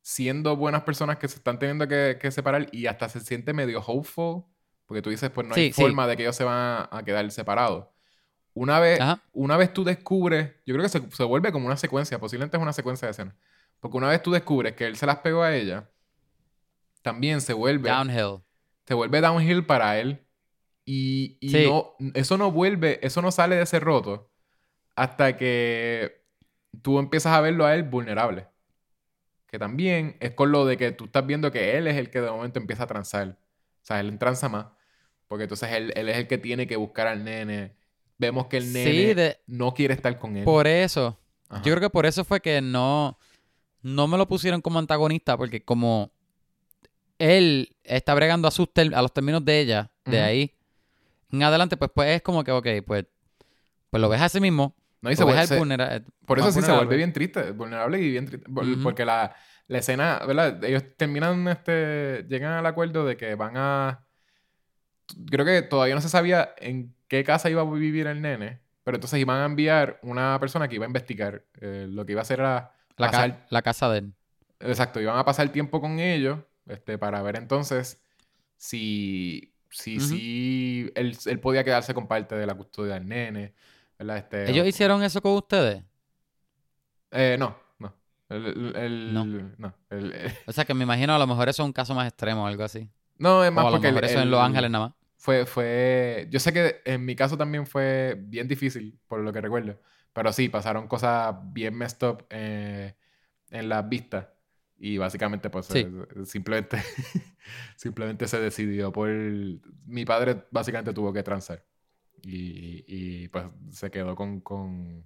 siendo buenas personas que se están teniendo que separar y hasta se siente medio hopeful, porque tú dices, pues no hay forma de que ellos se van a quedar separados. Una vez tú descubres, yo creo que se vuelve como una secuencia, posiblemente es una secuencia de escenas. Porque una vez tú descubres que él se las pegó a ella, también se vuelve... Downhill. Se vuelve downhill para él. Y no, eso no vuelve... Eso no sale de ese roto hasta que tú empiezas a verlo a él vulnerable. Que también es con lo de que tú estás viendo que él es el que de momento empieza a transar. O sea, él transa más. Porque entonces él es el que tiene que buscar al nene. Vemos que el nene no quiere estar con él. Por eso. Ajá. Yo creo que por eso fue que no... no me lo pusieron como antagonista porque como él está bregando a los términos de ella, de ahí en adelante, pues es como que, ok, pues lo ves a sí mismo. No, y se vuelve por eso sí se vuelve bien triste, vulnerable y bien triste. Porque la escena, ¿verdad? Ellos terminan, llegan al acuerdo de que van a... Creo que todavía no se sabía en qué casa iba a vivir el nene, pero entonces iban a enviar una persona que iba a investigar. Lo que iba a hacer era... la casa de él. Exacto. Iban a pasar tiempo con ellos para ver entonces si él podía quedarse con parte de la custodia del nene. ¿Verdad? ¿Ellos hicieron eso con ustedes? No. O sea, que me imagino a lo mejor eso es un caso más extremo o algo así. No, es más o a porque... a lo mejor eso en Los Ángeles nada más. Fue... Yo sé que en mi caso también fue bien difícil, por lo que recuerdo. Pero sí, pasaron cosas bien messed up en las vistas. Y básicamente, pues, sí. Simplemente se decidió por... Mi padre básicamente tuvo que transar. Y pues se quedó con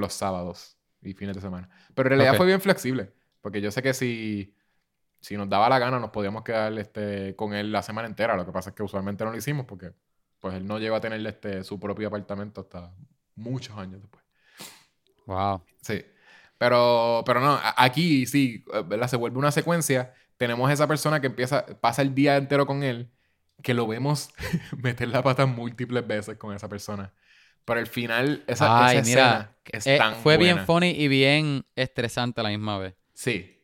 los sábados y fines de semana. Pero en realidad fue bien flexible. Porque yo sé que si nos daba la gana nos podíamos quedar con él la semana entera. Lo que pasa es que usualmente no lo hicimos porque pues él no llegó a tener su propio apartamento hasta muchos años después. Wow. Sí. Pero no, aquí sí, ¿verdad? Se vuelve una secuencia. Tenemos esa persona que pasa el día entero con él, que lo vemos meter la pata múltiples veces con esa persona. Pero al final, esa escena es tan fue buena. Bien funny y bien estresante a la misma vez. Sí.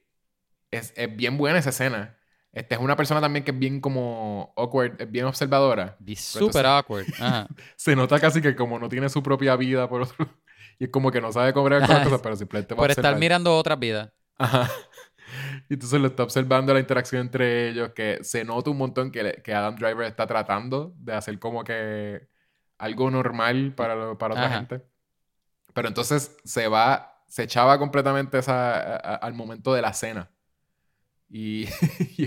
Es bien buena esa escena. Es una persona también que es bien como awkward, es bien observadora. Súper awkward. Ajá. Se nota casi que como no tiene su propia vida por otro... Y es como que no sabe cobrar con las cosas, pero simplemente va por a observar. Estar mirando otras vidas. Ajá. Y entonces lo está observando la interacción entre ellos, que se nota un montón que Adam Driver está tratando de hacer como que algo normal para otra gente. Pero entonces se echaba completamente al momento de la cena. Y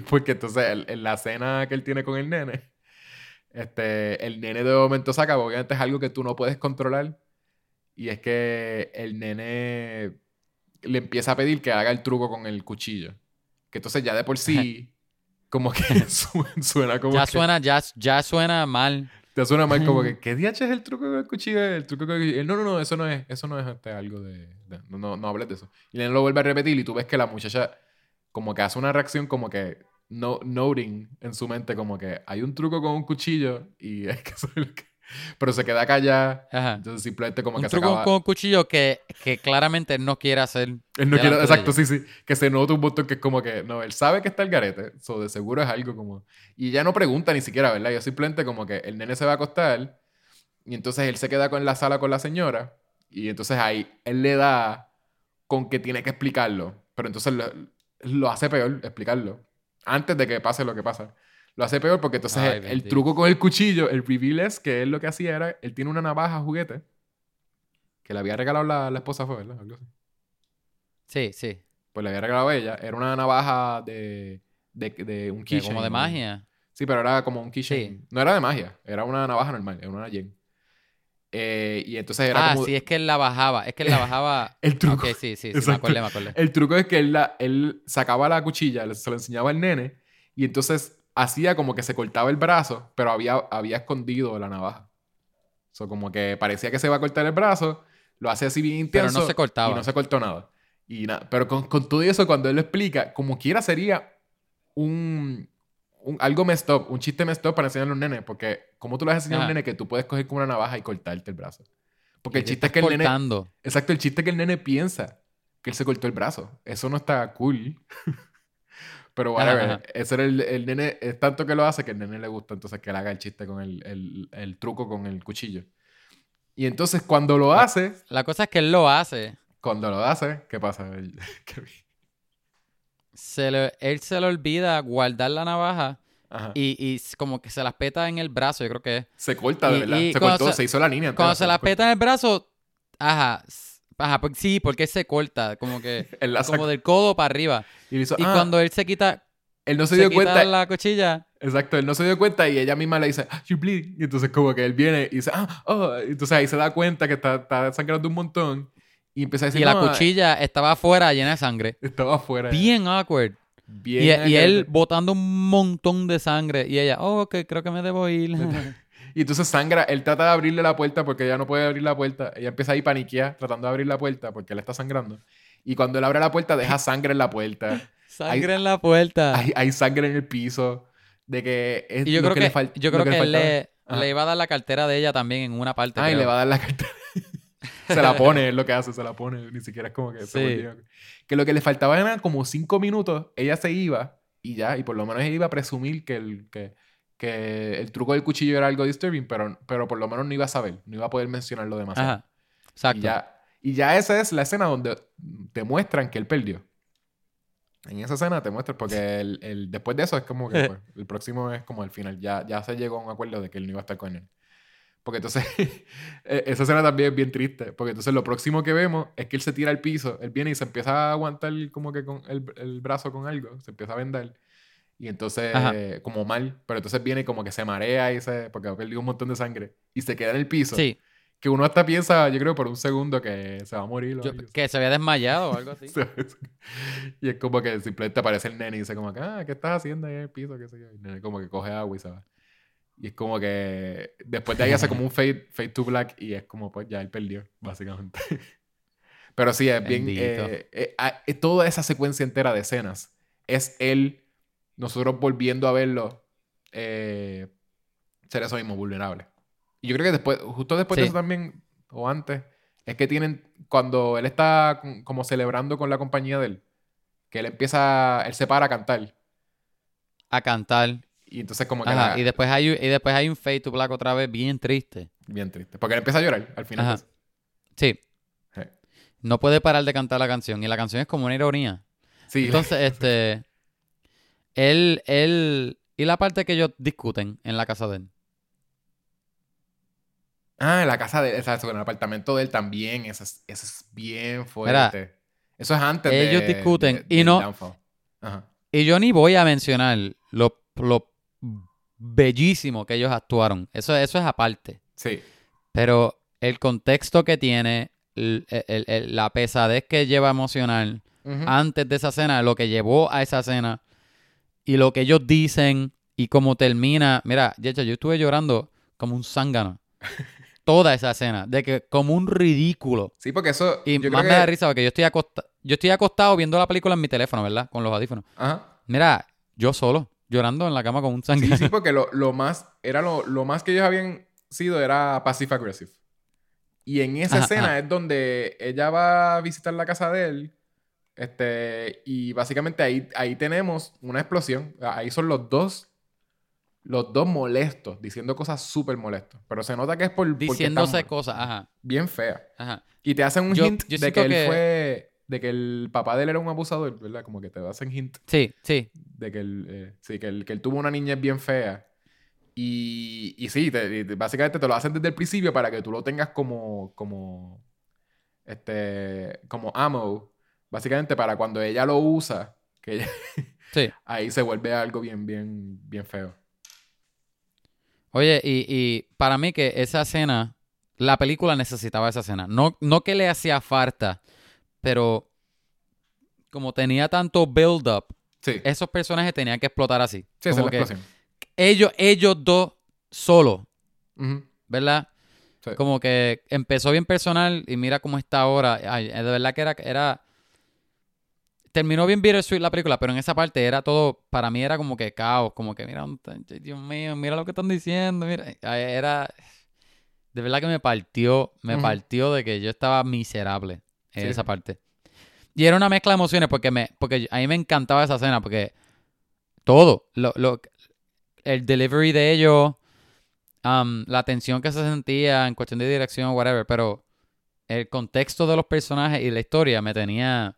porque entonces en la cena que él tiene con el nene, el nene de momento saca, obviamente es algo que tú no puedes controlar. Y es que el nene... le empieza a pedir que haga el truco con el cuchillo. Que entonces ya de por sí, como que suena como ya que... Ya suena mal. Ya suena mal como que, ¿qué diache es el truco con el cuchillo? No, eso no es algo de... No hables de eso. Y él lo vuelve a repetir y tú ves que la muchacha como que hace una reacción como que noting en su mente como que hay un truco con un cuchillo y es que eso es lo que... Pero se queda callada. Ajá. Entonces simplemente como que se acaba... Un truco con un cuchillo que claramente él no quiere hacer. Él no quiere... Exacto, sí. Que se nota un botón que es como que... No, él sabe que está el garete. So, de seguro es algo como... Y ya no pregunta ni siquiera, ¿verdad? Yo simplemente como que el nene se va a acostar y entonces él se queda en la sala con la señora y entonces ahí él le da con que tiene que explicarlo. Pero entonces lo hace peor explicarlo. Antes de que pase lo que pasa. Lo hace peor porque entonces el truco con el cuchillo, el reveal es que él lo que hacía era... Él tiene una navaja juguete que le había regalado la esposa, fue, ¿verdad? Algo así. Sí. Pues le había regalado a ella. Era una navaja de un keychain. ¿Como de magia? Sí, pero era como un keychain. Sí. No era de magia. Era una navaja normal. Era una yen. Y entonces era como... Ah, sí. Es que él la bajaba... El truco. Ok, sí. Me acordé. El truco es que él sacaba la cuchilla, se lo enseñaba al nene y entonces... Hacía como que se cortaba el brazo, pero había escondido la navaja. O sea, como que parecía que se iba a cortar el brazo, lo hace así bien intenso. Pero no se cortaba. Y no se cortó nada. Pero con todo eso, cuando él lo explica, como quiera sería algo messed up, un chiste messed up para enseñarle a un nene. Porque, ¿cómo tú le vas a enseñar a un nene que tú puedes coger con una navaja y cortarte el brazo? Porque el chiste es que cortando. Exacto, el chiste es que el nene piensa que él se cortó el brazo. Eso no está cool. Pero whatever, ese era el nene, es tanto que lo hace que el nene le gusta entonces que le haga el chiste con el truco con el cuchillo. Y entonces cuando lo hace... La cosa es que él lo hace. Cuando lo hace, ¿qué pasa? Él se le olvida guardar la navaja y como que se las peta en el brazo, yo creo que es. Se corta, de verdad. Se cortó, se hizo la línea. Cuando se las peta en el brazo, porque sí, porque se corta, como que como del codo para arriba. Y, cuando él se quita, él no se dio cuenta la cuchilla. Exacto, él no se dio cuenta y ella misma le dice, "You bleed." Y entonces como que él viene y dice, "Ah, oh." Entonces ahí se da cuenta que está sangrando un montón Y empecé a decir, y la cuchilla estaba afuera llena de sangre. Estaba afuera. Bien awkward. Bien y él botando un montón de sangre. Y ella, oh, ok, creo que me debo ir. Y entonces sangra. Él trata de abrirle la puerta porque ella no puede abrir la puerta. Ella empieza ahí paniquea tratando de abrir la puerta porque él está sangrando. Y cuando él abre la puerta, deja sangre en la puerta. Sangre en la puerta. Hay sangre en el piso. De que es lo que le falta. Yo creo que él le iba a dar la cartera de ella también en una parte. Ah, y le va a dar la cartera. Se la pone, es lo que hace, se la pone. Ni siquiera es como que... Sí. Que lo que le faltaba eran como 5 minutos. Ella se iba y ya. Y por lo menos ella iba a presumir que el truco del cuchillo era algo disturbing, pero por lo menos no iba a saber. No iba a poder mencionarlo demasiado. Ajá. Exacto. Y ya esa es la escena donde te muestran que él perdió. En esa escena te muestran, porque el después de eso es como que pues, el próximo es como el final. Ya se llegó a un acuerdo de que él no iba a estar con él. Porque entonces, esa escena también es bien triste. Porque entonces lo próximo que vemos es que él se tira al piso. Él viene y se empieza a aguantar como que con el brazo con algo. Se empieza a vendar. Y entonces, como mal. Pero entonces viene como que se marea y porque ha perdido un montón de sangre. Y se queda en el piso. Sí. Que uno hasta piensa, yo creo por un segundo, que se va a morir. Que se había desmayado o algo así. Y es como que simplemente aparece el nene y dice como que, ¿qué estás haciendo ahí en el piso? ¿Qué sé yo? Y el nene como que coge agua y se va. Y es como que después de ahí hace como un fade to black y es como pues ya él perdió, básicamente. Pero sí, es bien... toda esa secuencia entera de escenas es él, nosotros volviendo a verlo, ser eso mismo, vulnerable. Y yo creo que después, justo después de eso también, o antes, es que tienen... Cuando él está como celebrando con la compañía de él, que él empieza... Él se para a cantar. Y entonces como que... Ajá, y después hay un fade to black otra vez bien triste. Bien triste. Porque él empieza a llorar al final. Ajá. Sí. No puede parar de cantar la canción. Y la canción es como una ironía. Sí. Entonces, él... Y la parte que ellos discuten en la casa de él. Ah, en la casa de él. Exacto. En el apartamento de él también. Eso es bien fuerte. Mira, eso es antes de... Ellos discuten y no... Ajá. Y yo ni voy a mencionar lo bellísimo que ellos actuaron. Eso es aparte. Sí. Pero el contexto que tiene, la pesadez que lleva emocional antes de esa escena, lo que llevó a esa escena y lo que ellos dicen y cómo termina. Mira, de hecho, yo estuve llorando como un zángano. Toda esa escena. De que como un ridículo. Sí, porque eso... Y yo más creo me da risa porque yo estoy acostado viendo la película en mi teléfono, ¿verdad? Con los audífonos. Ajá. Mira, yo solo. Llorando en la cama con un sangre. Sí, porque lo más que ellos habían sido era passive aggressive. Y en esa escena es donde ella va a visitar la casa de él. Y básicamente ahí tenemos una explosión. Ahí son los dos molestos, diciendo cosas súper molestas. Pero se nota que es por... Diciéndose cosas, bien feas. Ajá. Y te hacen un hint de que él fue... De que el papá de él era un abusador, ¿verdad? Como que te hacen hint. Sí. De que él tuvo una niñez bien fea. Y sí, básicamente te lo hacen desde el principio para que tú lo tengas como ammo. Básicamente para cuando ella lo usa, que ella, ahí se vuelve algo bien, bien, bien feo. Oye, y para mí que esa escena, la película necesitaba esa escena. No que le hacía falta... Pero como tenía tanto build-up, esos personajes tenían que explotar así. Sí, esa es la explosión. Ellos dos solos, ¿verdad? Sí. Como que empezó bien personal y mira cómo está ahora. Ay, de verdad que era... Terminó bien bittersweet la película, pero en esa parte era todo... Para mí era como que caos. Como que mira, Dios mío, mira lo que están diciendo. Mira, era... De verdad que me partió de que yo estaba miserable. Esa parte. Y era una mezcla de emociones porque a mí me encantaba esa escena porque todo, el delivery de ellos, la tensión que se sentía en cuestión de dirección o whatever, pero el contexto de los personajes y la historia me tenía...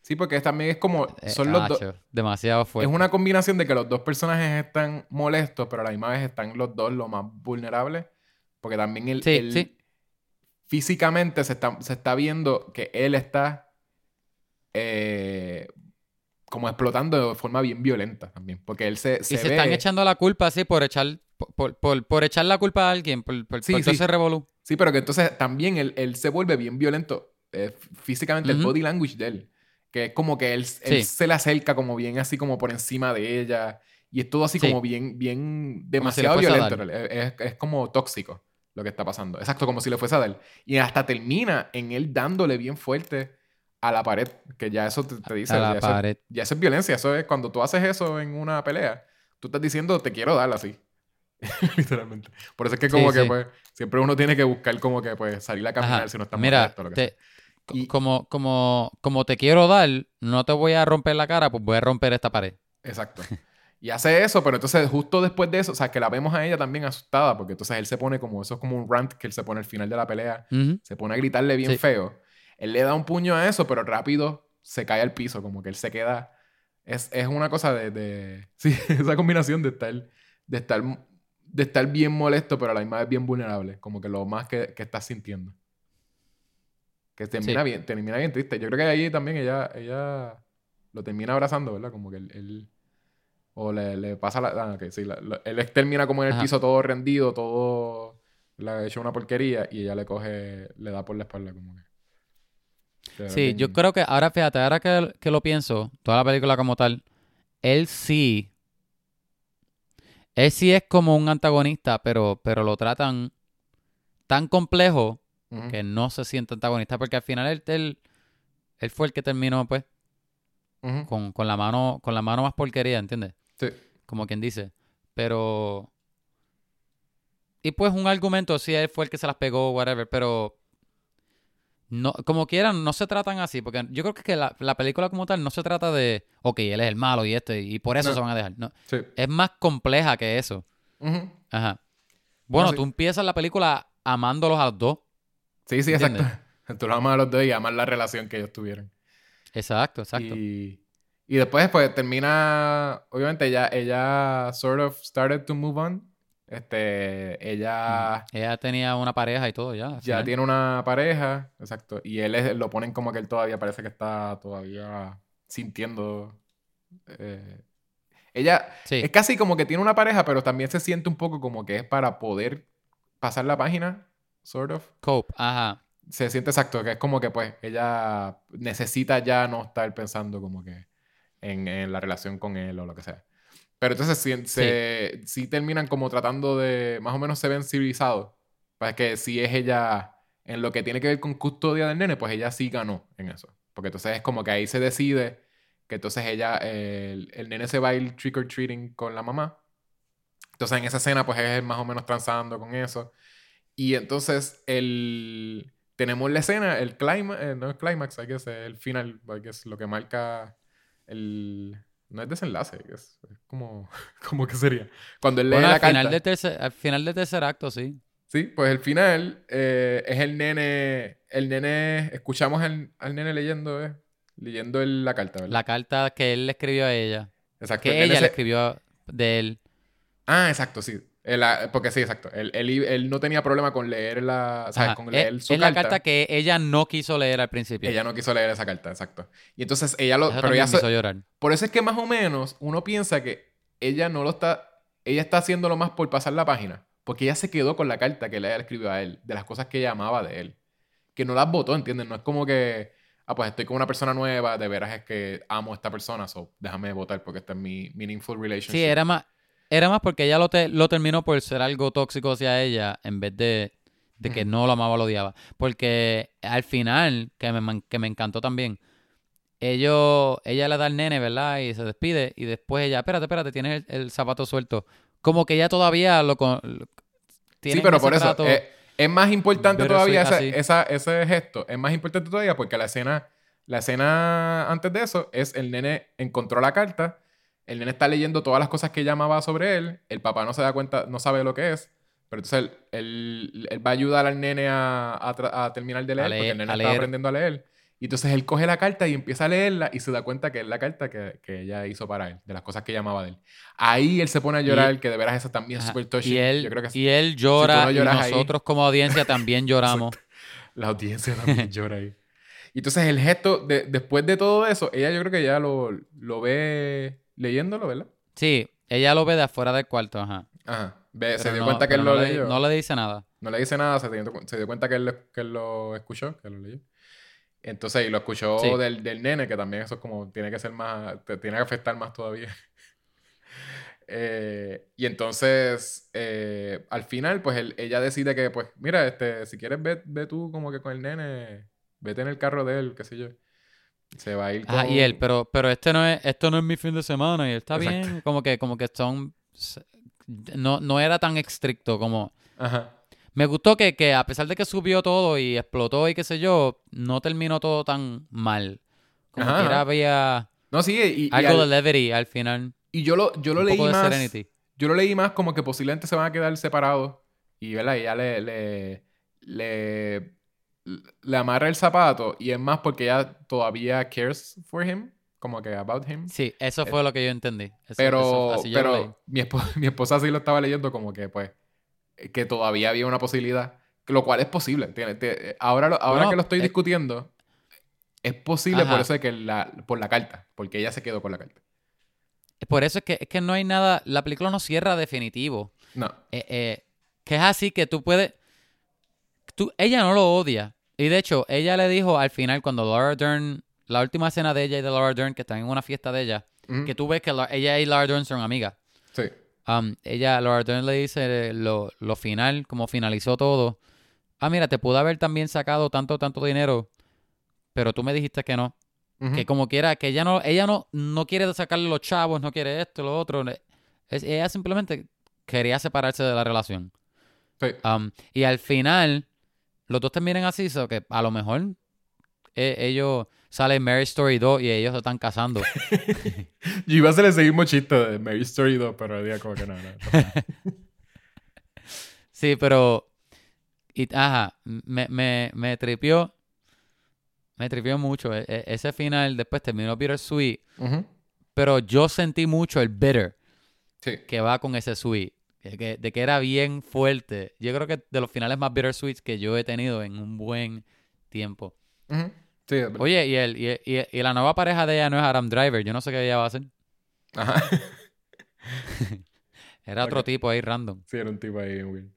Sí, porque también es como... son los dos... Demasiado fuerte. Es una combinación de que los dos personajes están molestos, pero a la misma vez están los dos lo más vulnerables, porque también físicamente se está viendo que él está como explotando de forma bien violenta también. Porque él se y se ve... están echando la culpa así por echar la culpa a alguien, por todo ese revolú. Sí, pero que entonces también él se vuelve bien violento físicamente el body language de él. Que es como que él se le acerca como bien así como por encima de ella. Y es todo así como bien demasiado violento. Es como tóxico lo que está pasando. Exacto, como si le fuese a dar. Y hasta termina en él dándole bien fuerte a la pared. Que ya eso te dice... Ya eso es violencia. Eso es cuando tú haces eso en una pelea. Tú estás diciendo, te quiero dar así. Literalmente. Por eso es que como que pues... Siempre uno tiene que buscar como que pues salir a caminar si no está molesto. Mira, como te quiero dar, no te voy a romper la cara, pues voy a romper esta pared. Exacto. Y hace eso, pero entonces justo después de eso, o sea, que la vemos a ella también asustada, porque entonces él se pone como, eso es como un rant que él se pone al final de la pelea, se pone a gritarle bien feo. Él le da un puño a eso, pero rápido se cae al piso, como que él se queda... Es una cosa de... Sí, esa combinación de estar bien molesto, pero a la misma vez bien vulnerable, como que lo más que estás sintiendo. Que termina bien triste. Yo creo que ahí también ella lo termina abrazando, ¿verdad? Como que él o le pasa la... él termina como en el piso todo rendido, todo... Le ha hecho una porquería y ella le da por la espalda como que... Sí, yo creo que ahora, fíjate, ahora que lo pienso, toda la película como tal, él sí es como un antagonista, pero lo tratan tan complejo que no se siente antagonista, porque al final él fue el que terminó, pues, con la mano más porquería, ¿entiendes? Sí. Como quien dice. Pero... Y pues un argumento, sí, él fue el que se las pegó, whatever, pero... No, como quieran, no se tratan así, porque yo creo que la película como tal no se trata de él es el malo y por eso no se van a dejar. No. Sí. Es más compleja que eso. Uh-huh. Ajá. Bueno, tú empiezas la película amándolos a los dos. Sí, ¿entiendes? Exacto. Tú los amas a los dos y amas la relación que ellos tuvieron. Exacto. Y después pues termina, obviamente ella sort of started to move on. Ella tenía una pareja y todo ya. Ya tiene una pareja, exacto. Y él lo ponen como que él todavía parece que está todavía sintiendo... Ella es casi como que tiene una pareja, pero también se siente un poco como que es para poder pasar la página, sort of. Cope, ajá. Se siente exacto, que es como que pues ella necesita ya no estar pensando como que en la relación con él o lo que sea. Pero entonces sí terminan como tratando de... Más o menos se ven civilizados. Para que si es ella... En lo que tiene que ver con custodia del nene, pues ella sí ganó en eso. Porque entonces es como que ahí se decide que entonces ella... El nene se va a ir trick-or-treating con la mamá. Entonces en esa escena pues es más o menos transando con eso. Y entonces tenemos la escena, el clímax... no el clímax, hay que ser el final. Hay que es lo que marca el... No es desenlace, es como que sería. Cuando él lee la carta... Al final del tercer acto, sí. Sí, pues el final es el nene... Escuchamos al nene leyendo la carta, ¿verdad? La carta que él le escribió a ella. Exacto. Que ella le escribió de él. Ah, exacto, sí. Porque sí, exacto. Él no tenía problema con leer su carta. Es la carta que ella no quiso leer al principio. Ella no quiso leer esa carta, exacto. Y entonces ella lo... Eso pero ella hizo llorar. Por eso es que más o menos uno piensa que ella no lo está... Ella está haciéndolo más por pasar la página. Porque ella se quedó con la carta que ella escribió a él. De las cosas que ella amaba de él. Que no las botó, ¿entiendes? No es como que... Ah, pues estoy con una persona nueva. De veras es que amo a esta persona. So déjame votar porque esta es mi meaningful relationship. Sí, era más... porque ella lo terminó por ser algo tóxico hacia ella en vez de que no lo amaba o lo odiaba. Porque al final, que me encantó también, ella le da al nene, ¿verdad? Y se despide. Y después ella, espérate, tienes el zapato suelto. Como que ella todavía lo tiene. Sí, pero por eso. Es más importante todavía ese gesto. Es más importante todavía porque la escena antes de eso es el nene encontró la carta. El nene está leyendo todas las cosas que ella amaba sobre él. El papá no se da cuenta, no sabe lo que es. Pero entonces él va a ayudar al nene a terminar de leer, porque el nene está aprendiendo a leer. Y entonces él coge la carta y empieza a leerla y se da cuenta que es la carta que ella hizo para él, de las cosas que ella amaba de él. Ahí él se pone a llorar, que de veras eso también es súper touching. Y él llora, si no y nosotros ahí, como audiencia también lloramos. La audiencia también llora ahí. Y entonces el gesto, después de todo eso, ella yo creo que ya lo ve... Leyéndolo, ¿verdad? Sí, ella lo ve de afuera del cuarto, ajá. Se dio cuenta que él lo leyó. No le dice nada. Se dio cuenta que él lo escuchó, que lo leyó. Entonces, y lo escuchó sí. del nene, que también eso es como, tiene que ser más, te tiene que afectar más todavía. Y entonces, al final, pues ella decide que, pues, mira, si quieres ve tú como que con el nene, vete en el carro de él, qué sé yo. Se va a ir con... Ah, y él, pero esto no es mi fin de semana, y él está Exacto. bien, como que son... No era tan estricto como... Ajá. Me gustó que a pesar de que subió todo y explotó y qué sé yo, no terminó todo tan mal. Como Ajá. que era, había no, sí, algo de levity al final. Y yo lo leí más... Serenity. Yo lo leí más como que posiblemente se van a quedar separados. Y, ¿verdad? Y ya le amarra el zapato. Y es más porque ella todavía cares for him. Como que about him. Sí, eso fue lo que yo entendí. Eso, pero mi esposa sí lo estaba leyendo como que, pues... que todavía había una posibilidad, lo cual es posible. Ahora que lo estoy discutiendo, es posible ajá. por eso de que por la carta, porque ella se quedó con la carta. Por eso es que no hay nada, la película no cierra definitivo. No. Que es así que ella no lo odia. Y de hecho, ella le dijo al final, cuando Laura Dern, la última escena de ella y de Laura Dern, que están en una fiesta de ella, mm-hmm. que tú ves que ella y Laura Dern son amigas. Sí. Laura Dern le dice lo final, como finalizó todo. Ah, mira, te pude haber también sacado tanto dinero, pero tú me dijiste que no. Uh-huh. Que como quiera, que ella no quiere sacarle los chavos, no quiere esto, lo otro. Ella simplemente quería separarse de la relación. Sí. Y al final, los dos terminan así, so que a lo mejor ellos... Sale Marriage Story 2 y ellos se están casando. Yo iba a hacerle el mismo chiste de Marriage Story 2, pero el día como que no. Sí, pero... Ajá, me tripió. Me tripió mucho. Ese final después terminó bittersweet. Uh-huh. Pero yo sentí mucho el bitter sí. que va con ese sweet. De que era bien fuerte. Yo creo que de los finales más bittersweets que yo he tenido en un buen tiempo. Uh-huh. Sí, pero... Oye, y la nueva pareja de ella no es Adam Driver. Yo no sé qué ella va a hacer. Ajá. Era okay. Otro tipo ahí random. Sí, era un tipo ahí, Will.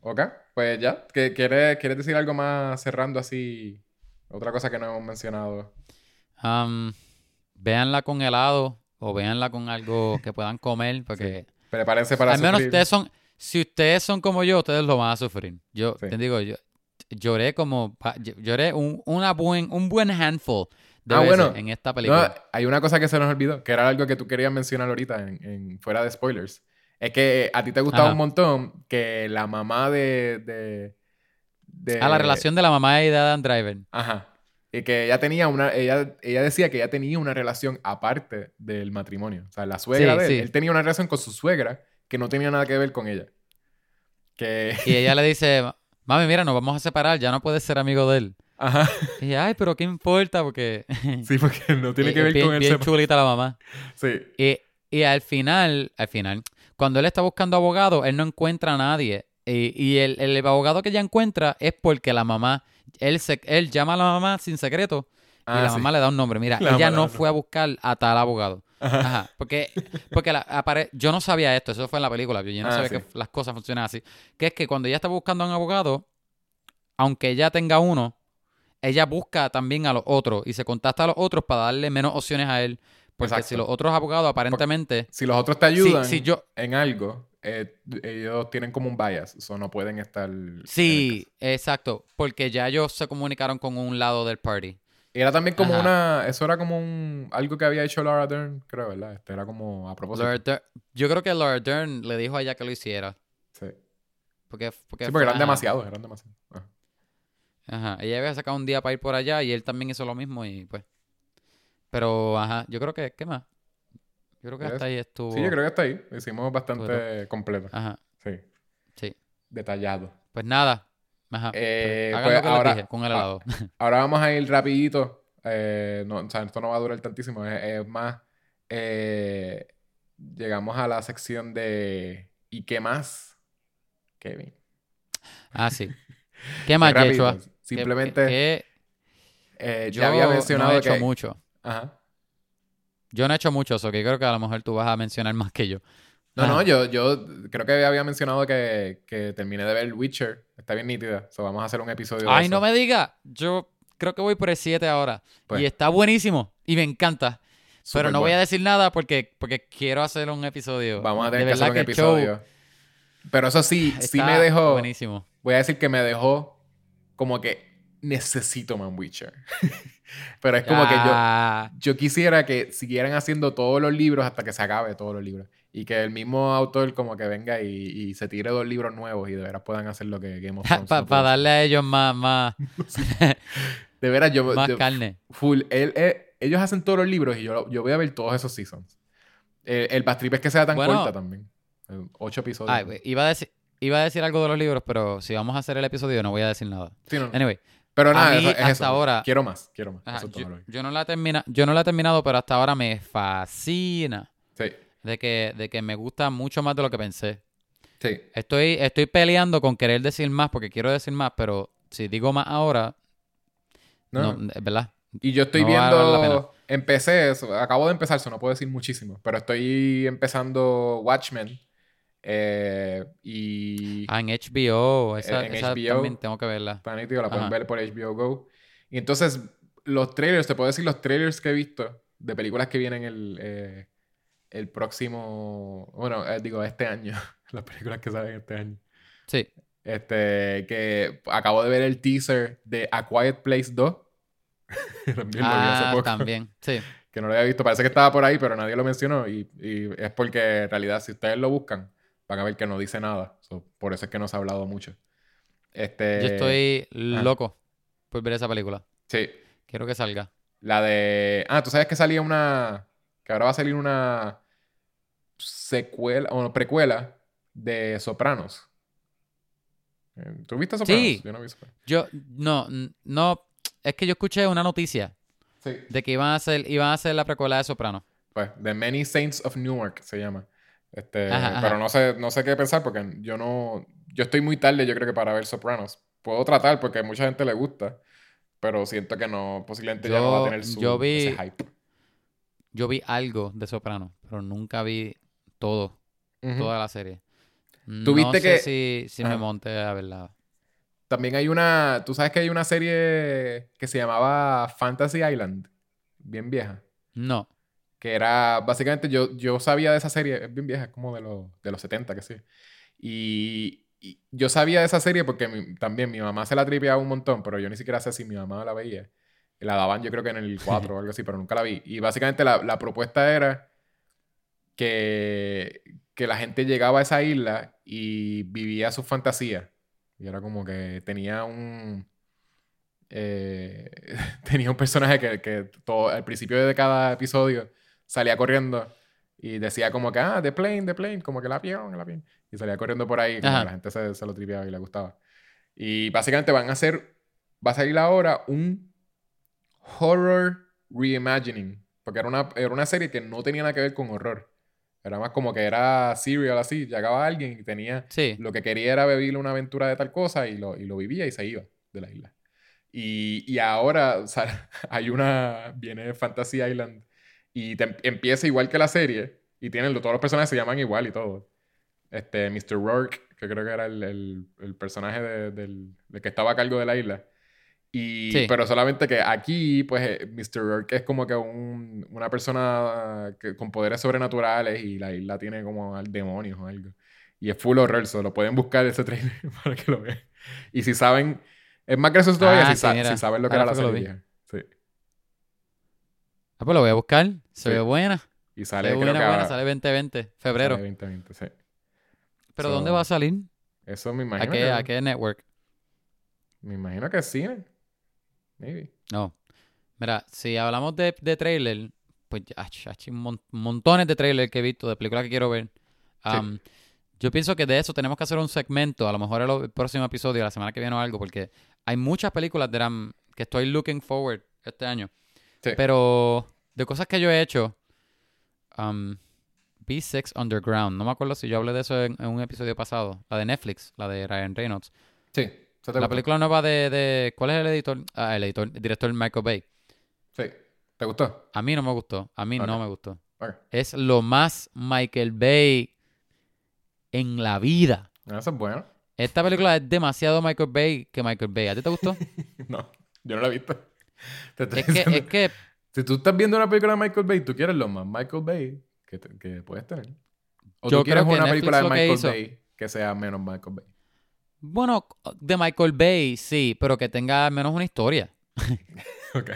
Ok, pues ya. ¿Quieres decir algo más cerrando así? Otra cosa que no hemos mencionado. Véanla con helado o véanla con algo que puedan comer. Porque... Sí. Prepárense para sufrir. Al menos si ustedes son como yo, ustedes lo van a sufrir. Yo sí. te digo... Lloré un buen handful de veces en esta película. No, hay una cosa que se nos olvidó, que era algo que tú querías mencionar ahorita en fuera de spoilers. Es que a ti te gustaba Ajá. un montón que la mamá de la relación de la mamá y de Adam Driver. Ajá. Y que ella tenía ella decía que ella tenía una relación aparte del matrimonio. O sea, la suegra sí, de él. Sí. Él tenía una relación con su suegra que no tenía nada que ver con ella. Y ella le dice... Mami, mira, nos vamos a separar. Ya no puedes ser amigo de él. Ajá. Y ay, pero ¿qué importa? Porque... Sí, porque no tiene que ver con él. Bien chulita la mamá. Sí. Y al final, cuando él está buscando abogado, él no encuentra a nadie. Y el abogado que ella encuentra es porque la mamá... Él llama a la mamá sin secreto y la sí. mamá le da un nombre. Mira, ella no fue a buscar a tal abogado. Ajá. Ajá. Porque yo no sabía esto, eso fue en la película. Yo no sabía sí. que las cosas funcionan así. Que es que cuando ella está buscando a un abogado, aunque ella tenga uno, ella busca también a los otros y se contacta a los otros para darle menos opciones a él. Porque Exacto. si los otros abogados aparentemente... Porque si los otros te ayudan en algo... ellos tienen como un bias, eso no pueden estar... Sí, exacto, porque ya ellos se comunicaron con un lado del party. Era también como Ajá. Eso era como algo que había hecho Laura Dern, creo, ¿verdad? Era como a propósito. Yo creo que Laura Dern le dijo a ella que lo hiciera. Sí. Porque eran demasiado. Ajá, ella había sacado un día para ir por allá y él también hizo lo mismo y pues... Pero, ajá, yo creo que... ¿Qué más? Yo creo que hasta ahí estuvo... Sí, yo creo que hasta ahí. Hicimos bastante completo. Ajá. Sí. Detallado. Pues nada. Ajá. Pues ahora, dije, con el helado. Ahora vamos a ir rapidito. No, o sea, esto no va a durar tantísimo. Es más... llegamos a la sección de... ¿Y qué más? Kevin. Ah, sí. ¿Qué más, Yeshua? Simplemente... yo ya había mencionado no he hecho que... mucho. Ajá. Yo no he hecho mucho, eso que creo que a lo mejor tú vas a mencionar más que yo. No, yo creo que había mencionado que terminé de ver Witcher. Está bien nítida. So, vamos a hacer un episodio de eso. No me digas. Yo creo que voy por el 7 ahora. Pues, y está buenísimo. Y me encanta. Pero no voy a decir nada porque quiero hacer un episodio. Vamos a tener que hacer un episodio. Pero eso sí me dejó... buenísimo. Voy a decir que me dejó como que necesito Man Witcher. Pero es como que yo quisiera que siguieran haciendo todos los libros hasta que se acabe todos los libros. Y que el mismo autor como que venga y se tire 2 libros nuevos y de veras puedan hacer lo que Game of Thrones. Para darle a ellos más... sí. De veras, yo... más carne. Full. Ellos hacen todos los libros y yo voy a ver todos esos seasons. El backtrip es que sea tan corta también. 8 episodios. Ay, iba a decir algo de los libros, pero si vamos a hacer el episodio no voy a decir nada. Sí, no. Anyway. Pero nada, a mí, hasta eso. Ahora... Quiero más. Ajá, eso yo no la he terminado, pero hasta ahora me fascina. Sí. De que me gusta mucho más de lo que pensé. Sí. Estoy peleando con querer decir más porque quiero decir más, pero si digo más ahora... No, es verdad. Y yo estoy viendo... Acabo de empezar, eso no puedo decir muchísimo, pero estoy empezando Watchmen. En HBO. Esa HBO, también tengo que verla. Planito, la pueden ver por HBO Go. Y entonces, los trailers, te puedo decir los trailers que he visto de películas que vienen el próximo... Bueno, digo, este año. Las películas que salen este año. Sí. Que acabo de ver el teaser de A Quiet Place 2. También lo vi hace poco. También, sí. Que no lo había visto. Parece que estaba por ahí, pero nadie lo mencionó. Y es porque, en realidad, si ustedes lo buscan, van a ver que no dice nada. So, por eso es que no se ha hablado mucho. Yo estoy loco por ver esa película. Sí. Quiero que salga. La de... tú sabes que salía una... Que ahora va a salir una secuela o precuela de Sopranos. ¿Tú viste Sopranos? Sí. Yo no vi Sopranos. No. Es que yo escuché una noticia de que iban a hacer la precuela de Sopranos. Pues, The Many Saints of Newark se llama. Pero no sé qué pensar porque yo estoy muy tarde, yo creo que para ver Sopranos. Puedo tratar porque a mucha gente le gusta, pero siento que no, posiblemente ya no va a tener ese hype. Yo vi algo de Sopranos, pero nunca vi toda la serie. ¿Tuviste si me monté a verla? También hay una... ¿Tú sabes que hay una serie que se llamaba Fantasy Island? Bien vieja. No. Que era... Básicamente yo sabía de esa serie. Es bien vieja, es como de los 70, que sí. Y yo sabía de esa serie porque también mi mamá se la tripeaba un montón, pero yo ni siquiera sé si mi mamá la veía. La daban yo creo que en el 4 o algo así, pero nunca la vi. Y básicamente la propuesta era que la gente llegaba a esa isla y vivía sus fantasías. Y era como que tenía un personaje que todo, al principio de cada episodio salía corriendo y decía como que, the plane, como que la avión. Y salía corriendo por ahí, como la gente se lo tripeaba y le gustaba. Y básicamente va a salir ahora un Horror Reimagining. Porque era una serie que no tenía nada que ver con horror. Era más como que era serial así. Llegaba alguien y tenía... Sí. Lo que quería era vivir una aventura de tal cosa y lo vivía y se iba de la isla. Y ahora viene Fantasy Island y empieza igual que la serie y todos los personajes se llaman igual y todo. Mr. Rourke, que creo que era el personaje del que estaba a cargo de la isla. Pero solamente que aquí, pues, Mr. Rourke es como que una persona con poderes sobrenaturales y la isla tiene como al demonio o algo. Y es full horror, lo pueden buscar ese trailer para que lo vean. Y si saben, es más gracioso todavía si saben lo que era la serie. Sí. Pues lo voy a buscar. Se ve buena. Y sale, sale 2020, febrero. Sale 2020, sí. ¿Pero dónde va a salir? Eso me imagino. ¿A qué network? Me imagino que sí, ¿eh? Maybe. No. Mira, si hablamos de trailer, pues hay montones de trailers que he visto, de películas que quiero ver. Yo pienso que de eso tenemos que hacer un segmento, a lo mejor el próximo episodio, la semana que viene o algo, porque hay muchas películas que estoy looking forward este año. Sí. Pero de cosas que yo he hecho, B6 Underground, no me acuerdo si yo hablé de eso en un episodio pasado, la de Netflix, la de Ryan Reynolds. Sí. La película nueva de... ¿Cuál es el editor? El director Michael Bay. Sí. ¿Te gustó? A mí no me gustó. A mí no me gustó. Okay. Es lo más Michael Bay en la vida. Eso es bueno. Esta película es demasiado Michael Bay que Michael Bay. ¿A ti te gustó? No, yo no la he visto. Es que si tú estás viendo una película de Michael Bay, tú quieres lo más Michael Bay que puedes tener. O yo tú quieres una Netflix película de Michael Bay que sea menos Michael Bay. Bueno, de Michael Bay sí, pero que tenga al menos una historia. Ok.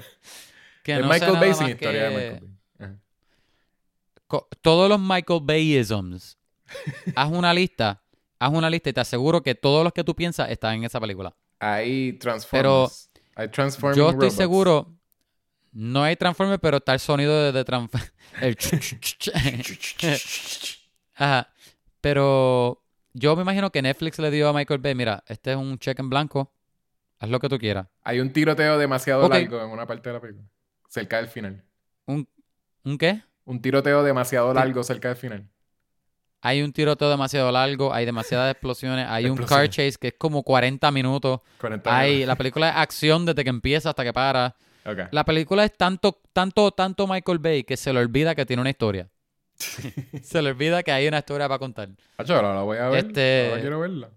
Que no Michael Bay sin historia de Michael Bay. Todos los Michael Bayisms. Haz una lista y te aseguro que todos los que tú piensas están en esa película. Hay Transformers. Pero hay Transformers. Yo estoy seguro, no hay Transformers, pero está el sonido de Transformers. Ajá. Pero yo me imagino que Netflix le dio a Michael Bay, mira, este es un cheque en blanco, haz lo que tú quieras. Hay un tiroteo demasiado largo en una parte de la película, cerca del final. ¿Un qué? Un tiroteo demasiado largo cerca del final. Hay un tiroteo demasiado largo, hay demasiadas explosiones, hay un car chase que es como 40 minutos. 40 minutos. La película es acción desde que empieza hasta que para. Okay. La película es tanto Michael Bay que se le olvida que tiene una historia. Se le olvida que hay una historia para contar. Ahora la voy a ver. Ahora quiero verla.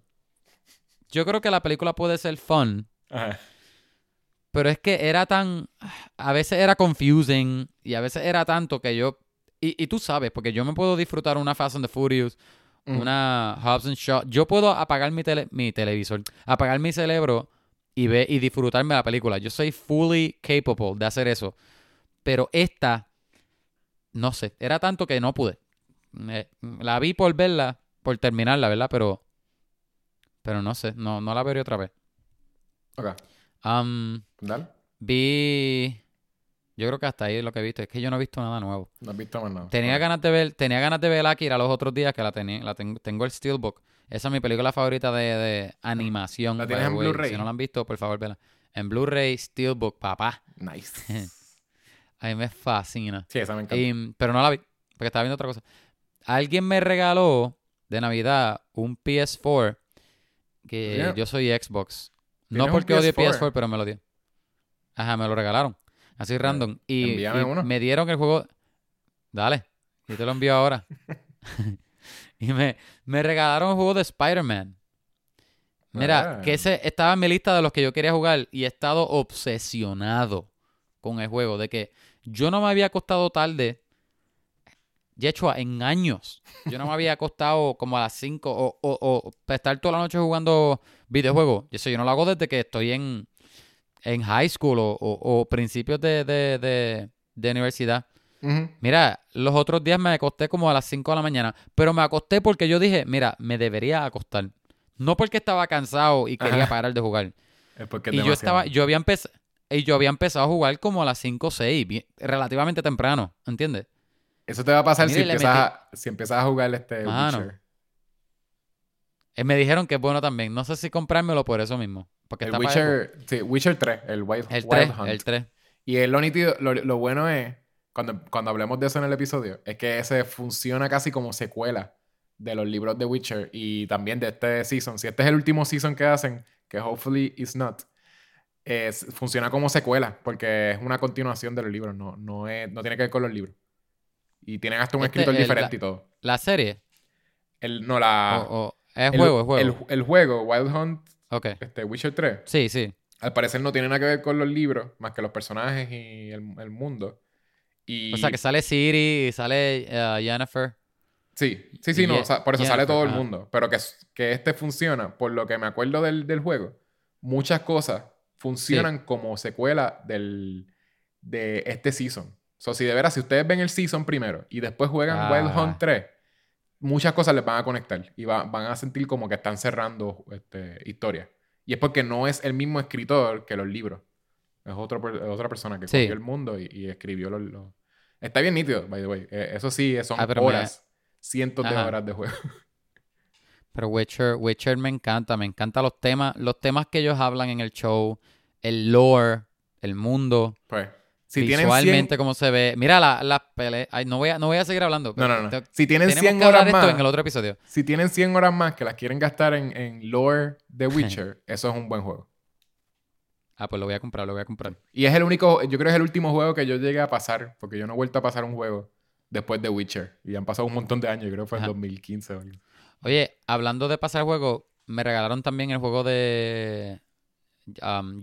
Yo creo que la película puede ser fun. Ajá. Pero es que era tan... A veces era confusing y a veces era tanto que yo... Y tú sabes, porque yo me puedo disfrutar una Fast and the Furious, una Hobbs and Shaw. Yo puedo apagar mi televisor, apagar mi cerebro y disfrutarme la película. Yo soy fully capable de hacer eso. Pero esta, no sé, era tanto que no pude. La vi por verla, por terminarla, ¿verdad? Pero no sé, no la veré otra vez. Ok. Dale. Yo creo que hasta ahí es lo que he visto. Es que yo no he visto nada nuevo. No he visto más nada. Tenía ganas de ver Akira los otros días, que tengo el Steelbook. Esa es mi película favorita de animación. ¿La tienes en Blu-ray? Si no la han visto, por favor, vela. En Blu-ray, Steelbook, papá. Nice. A mí me fascina. Sí, esa me encanta. Pero no la vi, porque estaba viendo otra cosa. Alguien me regaló de Navidad un PS4, que yo soy Xbox. No porque odie PS4, pero me lo dio. Ajá, me lo regalaron. Así random. Y me dieron el juego. Dale, yo te lo envío ahora. Y me regalaron el juego de Spider-Man. Mira, que ese estaba en mi lista de los que yo quería jugar y he estado obsesionado con el juego. De que yo no me había acostado tarde, de hecho, en años. Yo no me había acostado como a las 5 o estar toda la noche jugando videojuegos. Eso yo no lo hago desde que estoy en high school o principios de universidad. Uh-huh. Mira, los otros días me acosté como a las 5 de la mañana, pero me acosté porque yo dije, mira, me debería acostar. No porque estaba cansado y quería parar de jugar. Es porque es demasiado. Yo había empezado a jugar como a las 5 o 6, relativamente temprano, ¿entiendes? Eso te va a pasar si empiezas a jugar Witcher. No. Me dijeron que es bueno también. No sé si comprármelo por eso mismo. Porque el Witcher, sí, Witcher 3, el Wild Hunt. Y el lo bueno es, cuando hablemos de eso en el episodio, es que ese funciona casi como secuela de los libros de Witcher y también de este season. Si este es el último season que hacen, que hopefully it's not, funciona como secuela porque es una continuación de los libros, no tiene que ver con los libros. Y tienen hasta un escritor diferente y todo. ¿La serie? El juego. El juego, Wild Hunt. Okay. Witcher 3. Sí, sí. Al parecer no tiene nada que ver con los libros, más que los personajes y el mundo. Y... O sea, que sale Ciri, sale Yennefer. Sí, no. Por eso Yennefer, sale todo el mundo. Pero que funciona, por lo que me acuerdo del juego, muchas cosas funcionan como secuela de este season. So, si de veras, si ustedes ven el season primero y después juegan Wild Hunt 3, muchas cosas les van a conectar y van a sentir como que están cerrando historias. Y es porque no es el mismo escritor que los libros. Es otra persona que cogió el mundo y escribió los... Está bien nítido, by the way. Eso sí, son horas, cientos de horas de juego. Pero Witcher me encanta. Me encantan los temas que ellos hablan en el show, el lore, el mundo. Pues... Si visualmente 100... como se ve. Mira las peleas. No voy a seguir hablando. No. Si tienen 100 horas más en el otro episodio. Si tienen 100 horas más que las quieren gastar en lore de Witcher, eso es un buen juego. Pues lo voy a comprar. Y es el único, yo creo que es el último juego que yo llegué a pasar, porque yo no he vuelto a pasar un juego después de Witcher. Y han pasado un montón de años, yo creo que fue en 2015 o algo. Oye, hablando de pasar juego, me regalaron también el juego de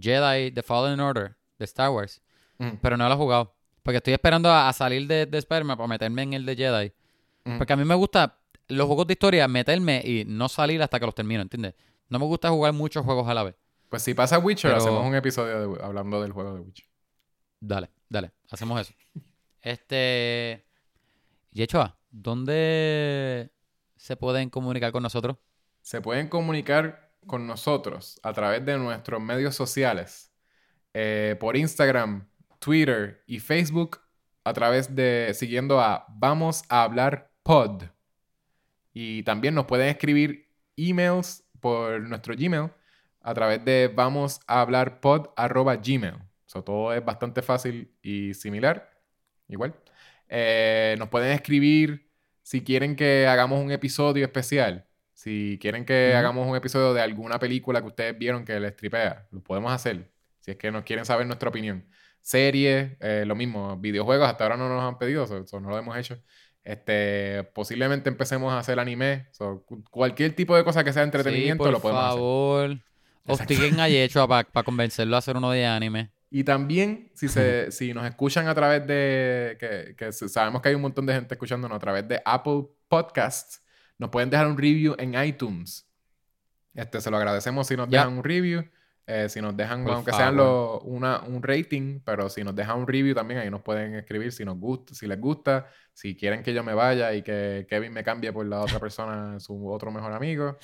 Jedi The Fallen Order de Star Wars, pero no lo he jugado porque estoy esperando a salir de Spider-Man para meterme en el de Jedi, porque a mí me gusta los juegos de historia meterme y no salir hasta que los termino, ¿entiendes? No me gusta jugar muchos juegos a la vez. Pues si pasa Witcher, pero... hacemos un episodio hablando del juego de Witcher. Dale, hacemos eso. Yechoa, ¿dónde se pueden comunicar con nosotros? Se pueden comunicar con nosotros a través de nuestros medios sociales, por Instagram, Twitter y Facebook, a través de siguiendo a Vamos a Hablar Pod. Y también nos pueden escribir emails por nuestro Gmail a través de vamoshablarpod@gmail. So, todo es bastante fácil y similar. Igual. Nos pueden escribir si quieren que hagamos un episodio especial. Si quieren que hagamos un episodio de alguna película que ustedes vieron que les tripea, lo podemos hacer. Si es que nos quieren saber nuestra opinión. Series, lo mismo. Videojuegos, hasta ahora no nos han pedido. So, no lo hemos hecho. Posiblemente empecemos a hacer anime. So, cualquier tipo de cosa que sea entretenimiento, sí, lo podemos hacer. Por favor, hostiguen a Yechoa para convencerlo a hacer uno de anime. Y también, si nos escuchan a través de... Que sabemos que hay un montón de gente escuchándonos a través de Apple Podcasts, nos pueden dejar un review en iTunes. Se lo agradecemos si nos dejan un review. Si nos dejan, por aunque favor. Sean un rating, pero si nos dejan un review también, ahí nos pueden escribir si les gusta, si quieren que yo me vaya y que Kevin me cambie por la otra persona, su otro mejor amigo,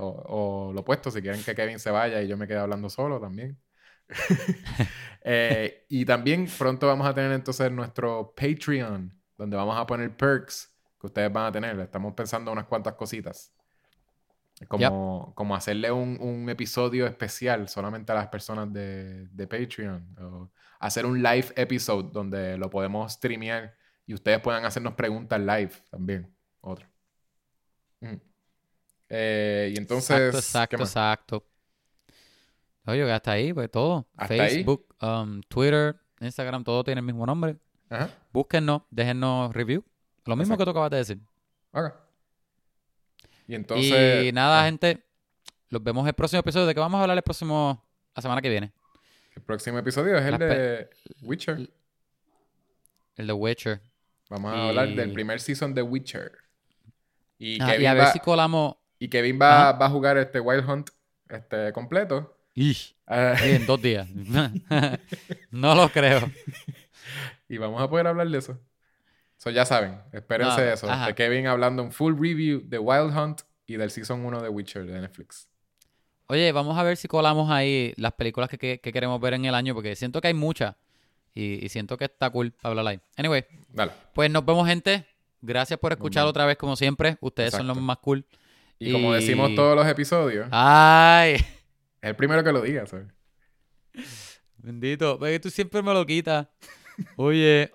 o lo opuesto, si quieren que Kevin se vaya y yo me quede hablando solo también. Y también pronto vamos a tener entonces nuestro Patreon, donde vamos a poner perks que ustedes van a tener. Estamos pensando unas cuantas cositas. Como hacerle un episodio especial solamente a las personas de Patreon. O hacer un live episode donde lo podemos streamear y ustedes puedan hacernos preguntas live también. Otro. Y entonces... Exacto. Oye, hasta ahí, pues todo. Facebook, Twitter, Instagram, todo tiene el mismo nombre. Ajá. Búsquennos, déjennos review. Lo mismo que tú acabas de decir. Ok. Y nada, gente, los vemos el próximo episodio. ¿De qué vamos a hablar la semana que viene? El próximo episodio es de Witcher. El de Witcher. Vamos a hablar del primer season de Witcher. Y a ver si colamos... Y Kevin va a jugar Wild Hunt completo. En 2 días. No lo creo. Y vamos a poder hablar de eso. So, ya saben, espérense eso. Ajá. De Kevin hablando un full review de Wild Hunt y del Season 1 de Witcher de Netflix. Oye, vamos a ver si colamos ahí las películas que queremos ver en el año, porque siento que hay muchas y siento que está cool hablar ahí. Anyway, dale. Pues nos vemos, gente. Gracias por escuchar otra vez, como siempre. Ustedes son los más cool. Y como decimos todos los episodios. ¡Ay! Es el primero que lo diga, ¿sabes? Bendito. Tú siempre me lo quitas. Oye.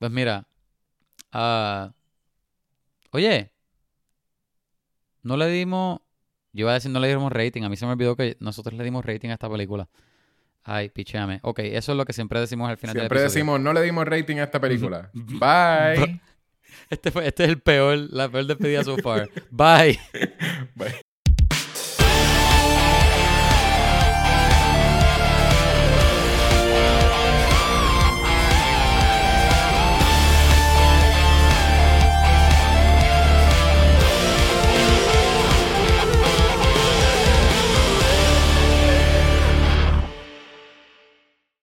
Pues mira, oye, no le dimos rating, a mí se me olvidó que nosotros le dimos rating a esta película. Ay, pichéame. Ok, eso es lo que siempre decimos al final del episodio. Siempre decimos, no le dimos rating a esta película. Bye. Este es la peor despedida so far. Bye. Bye.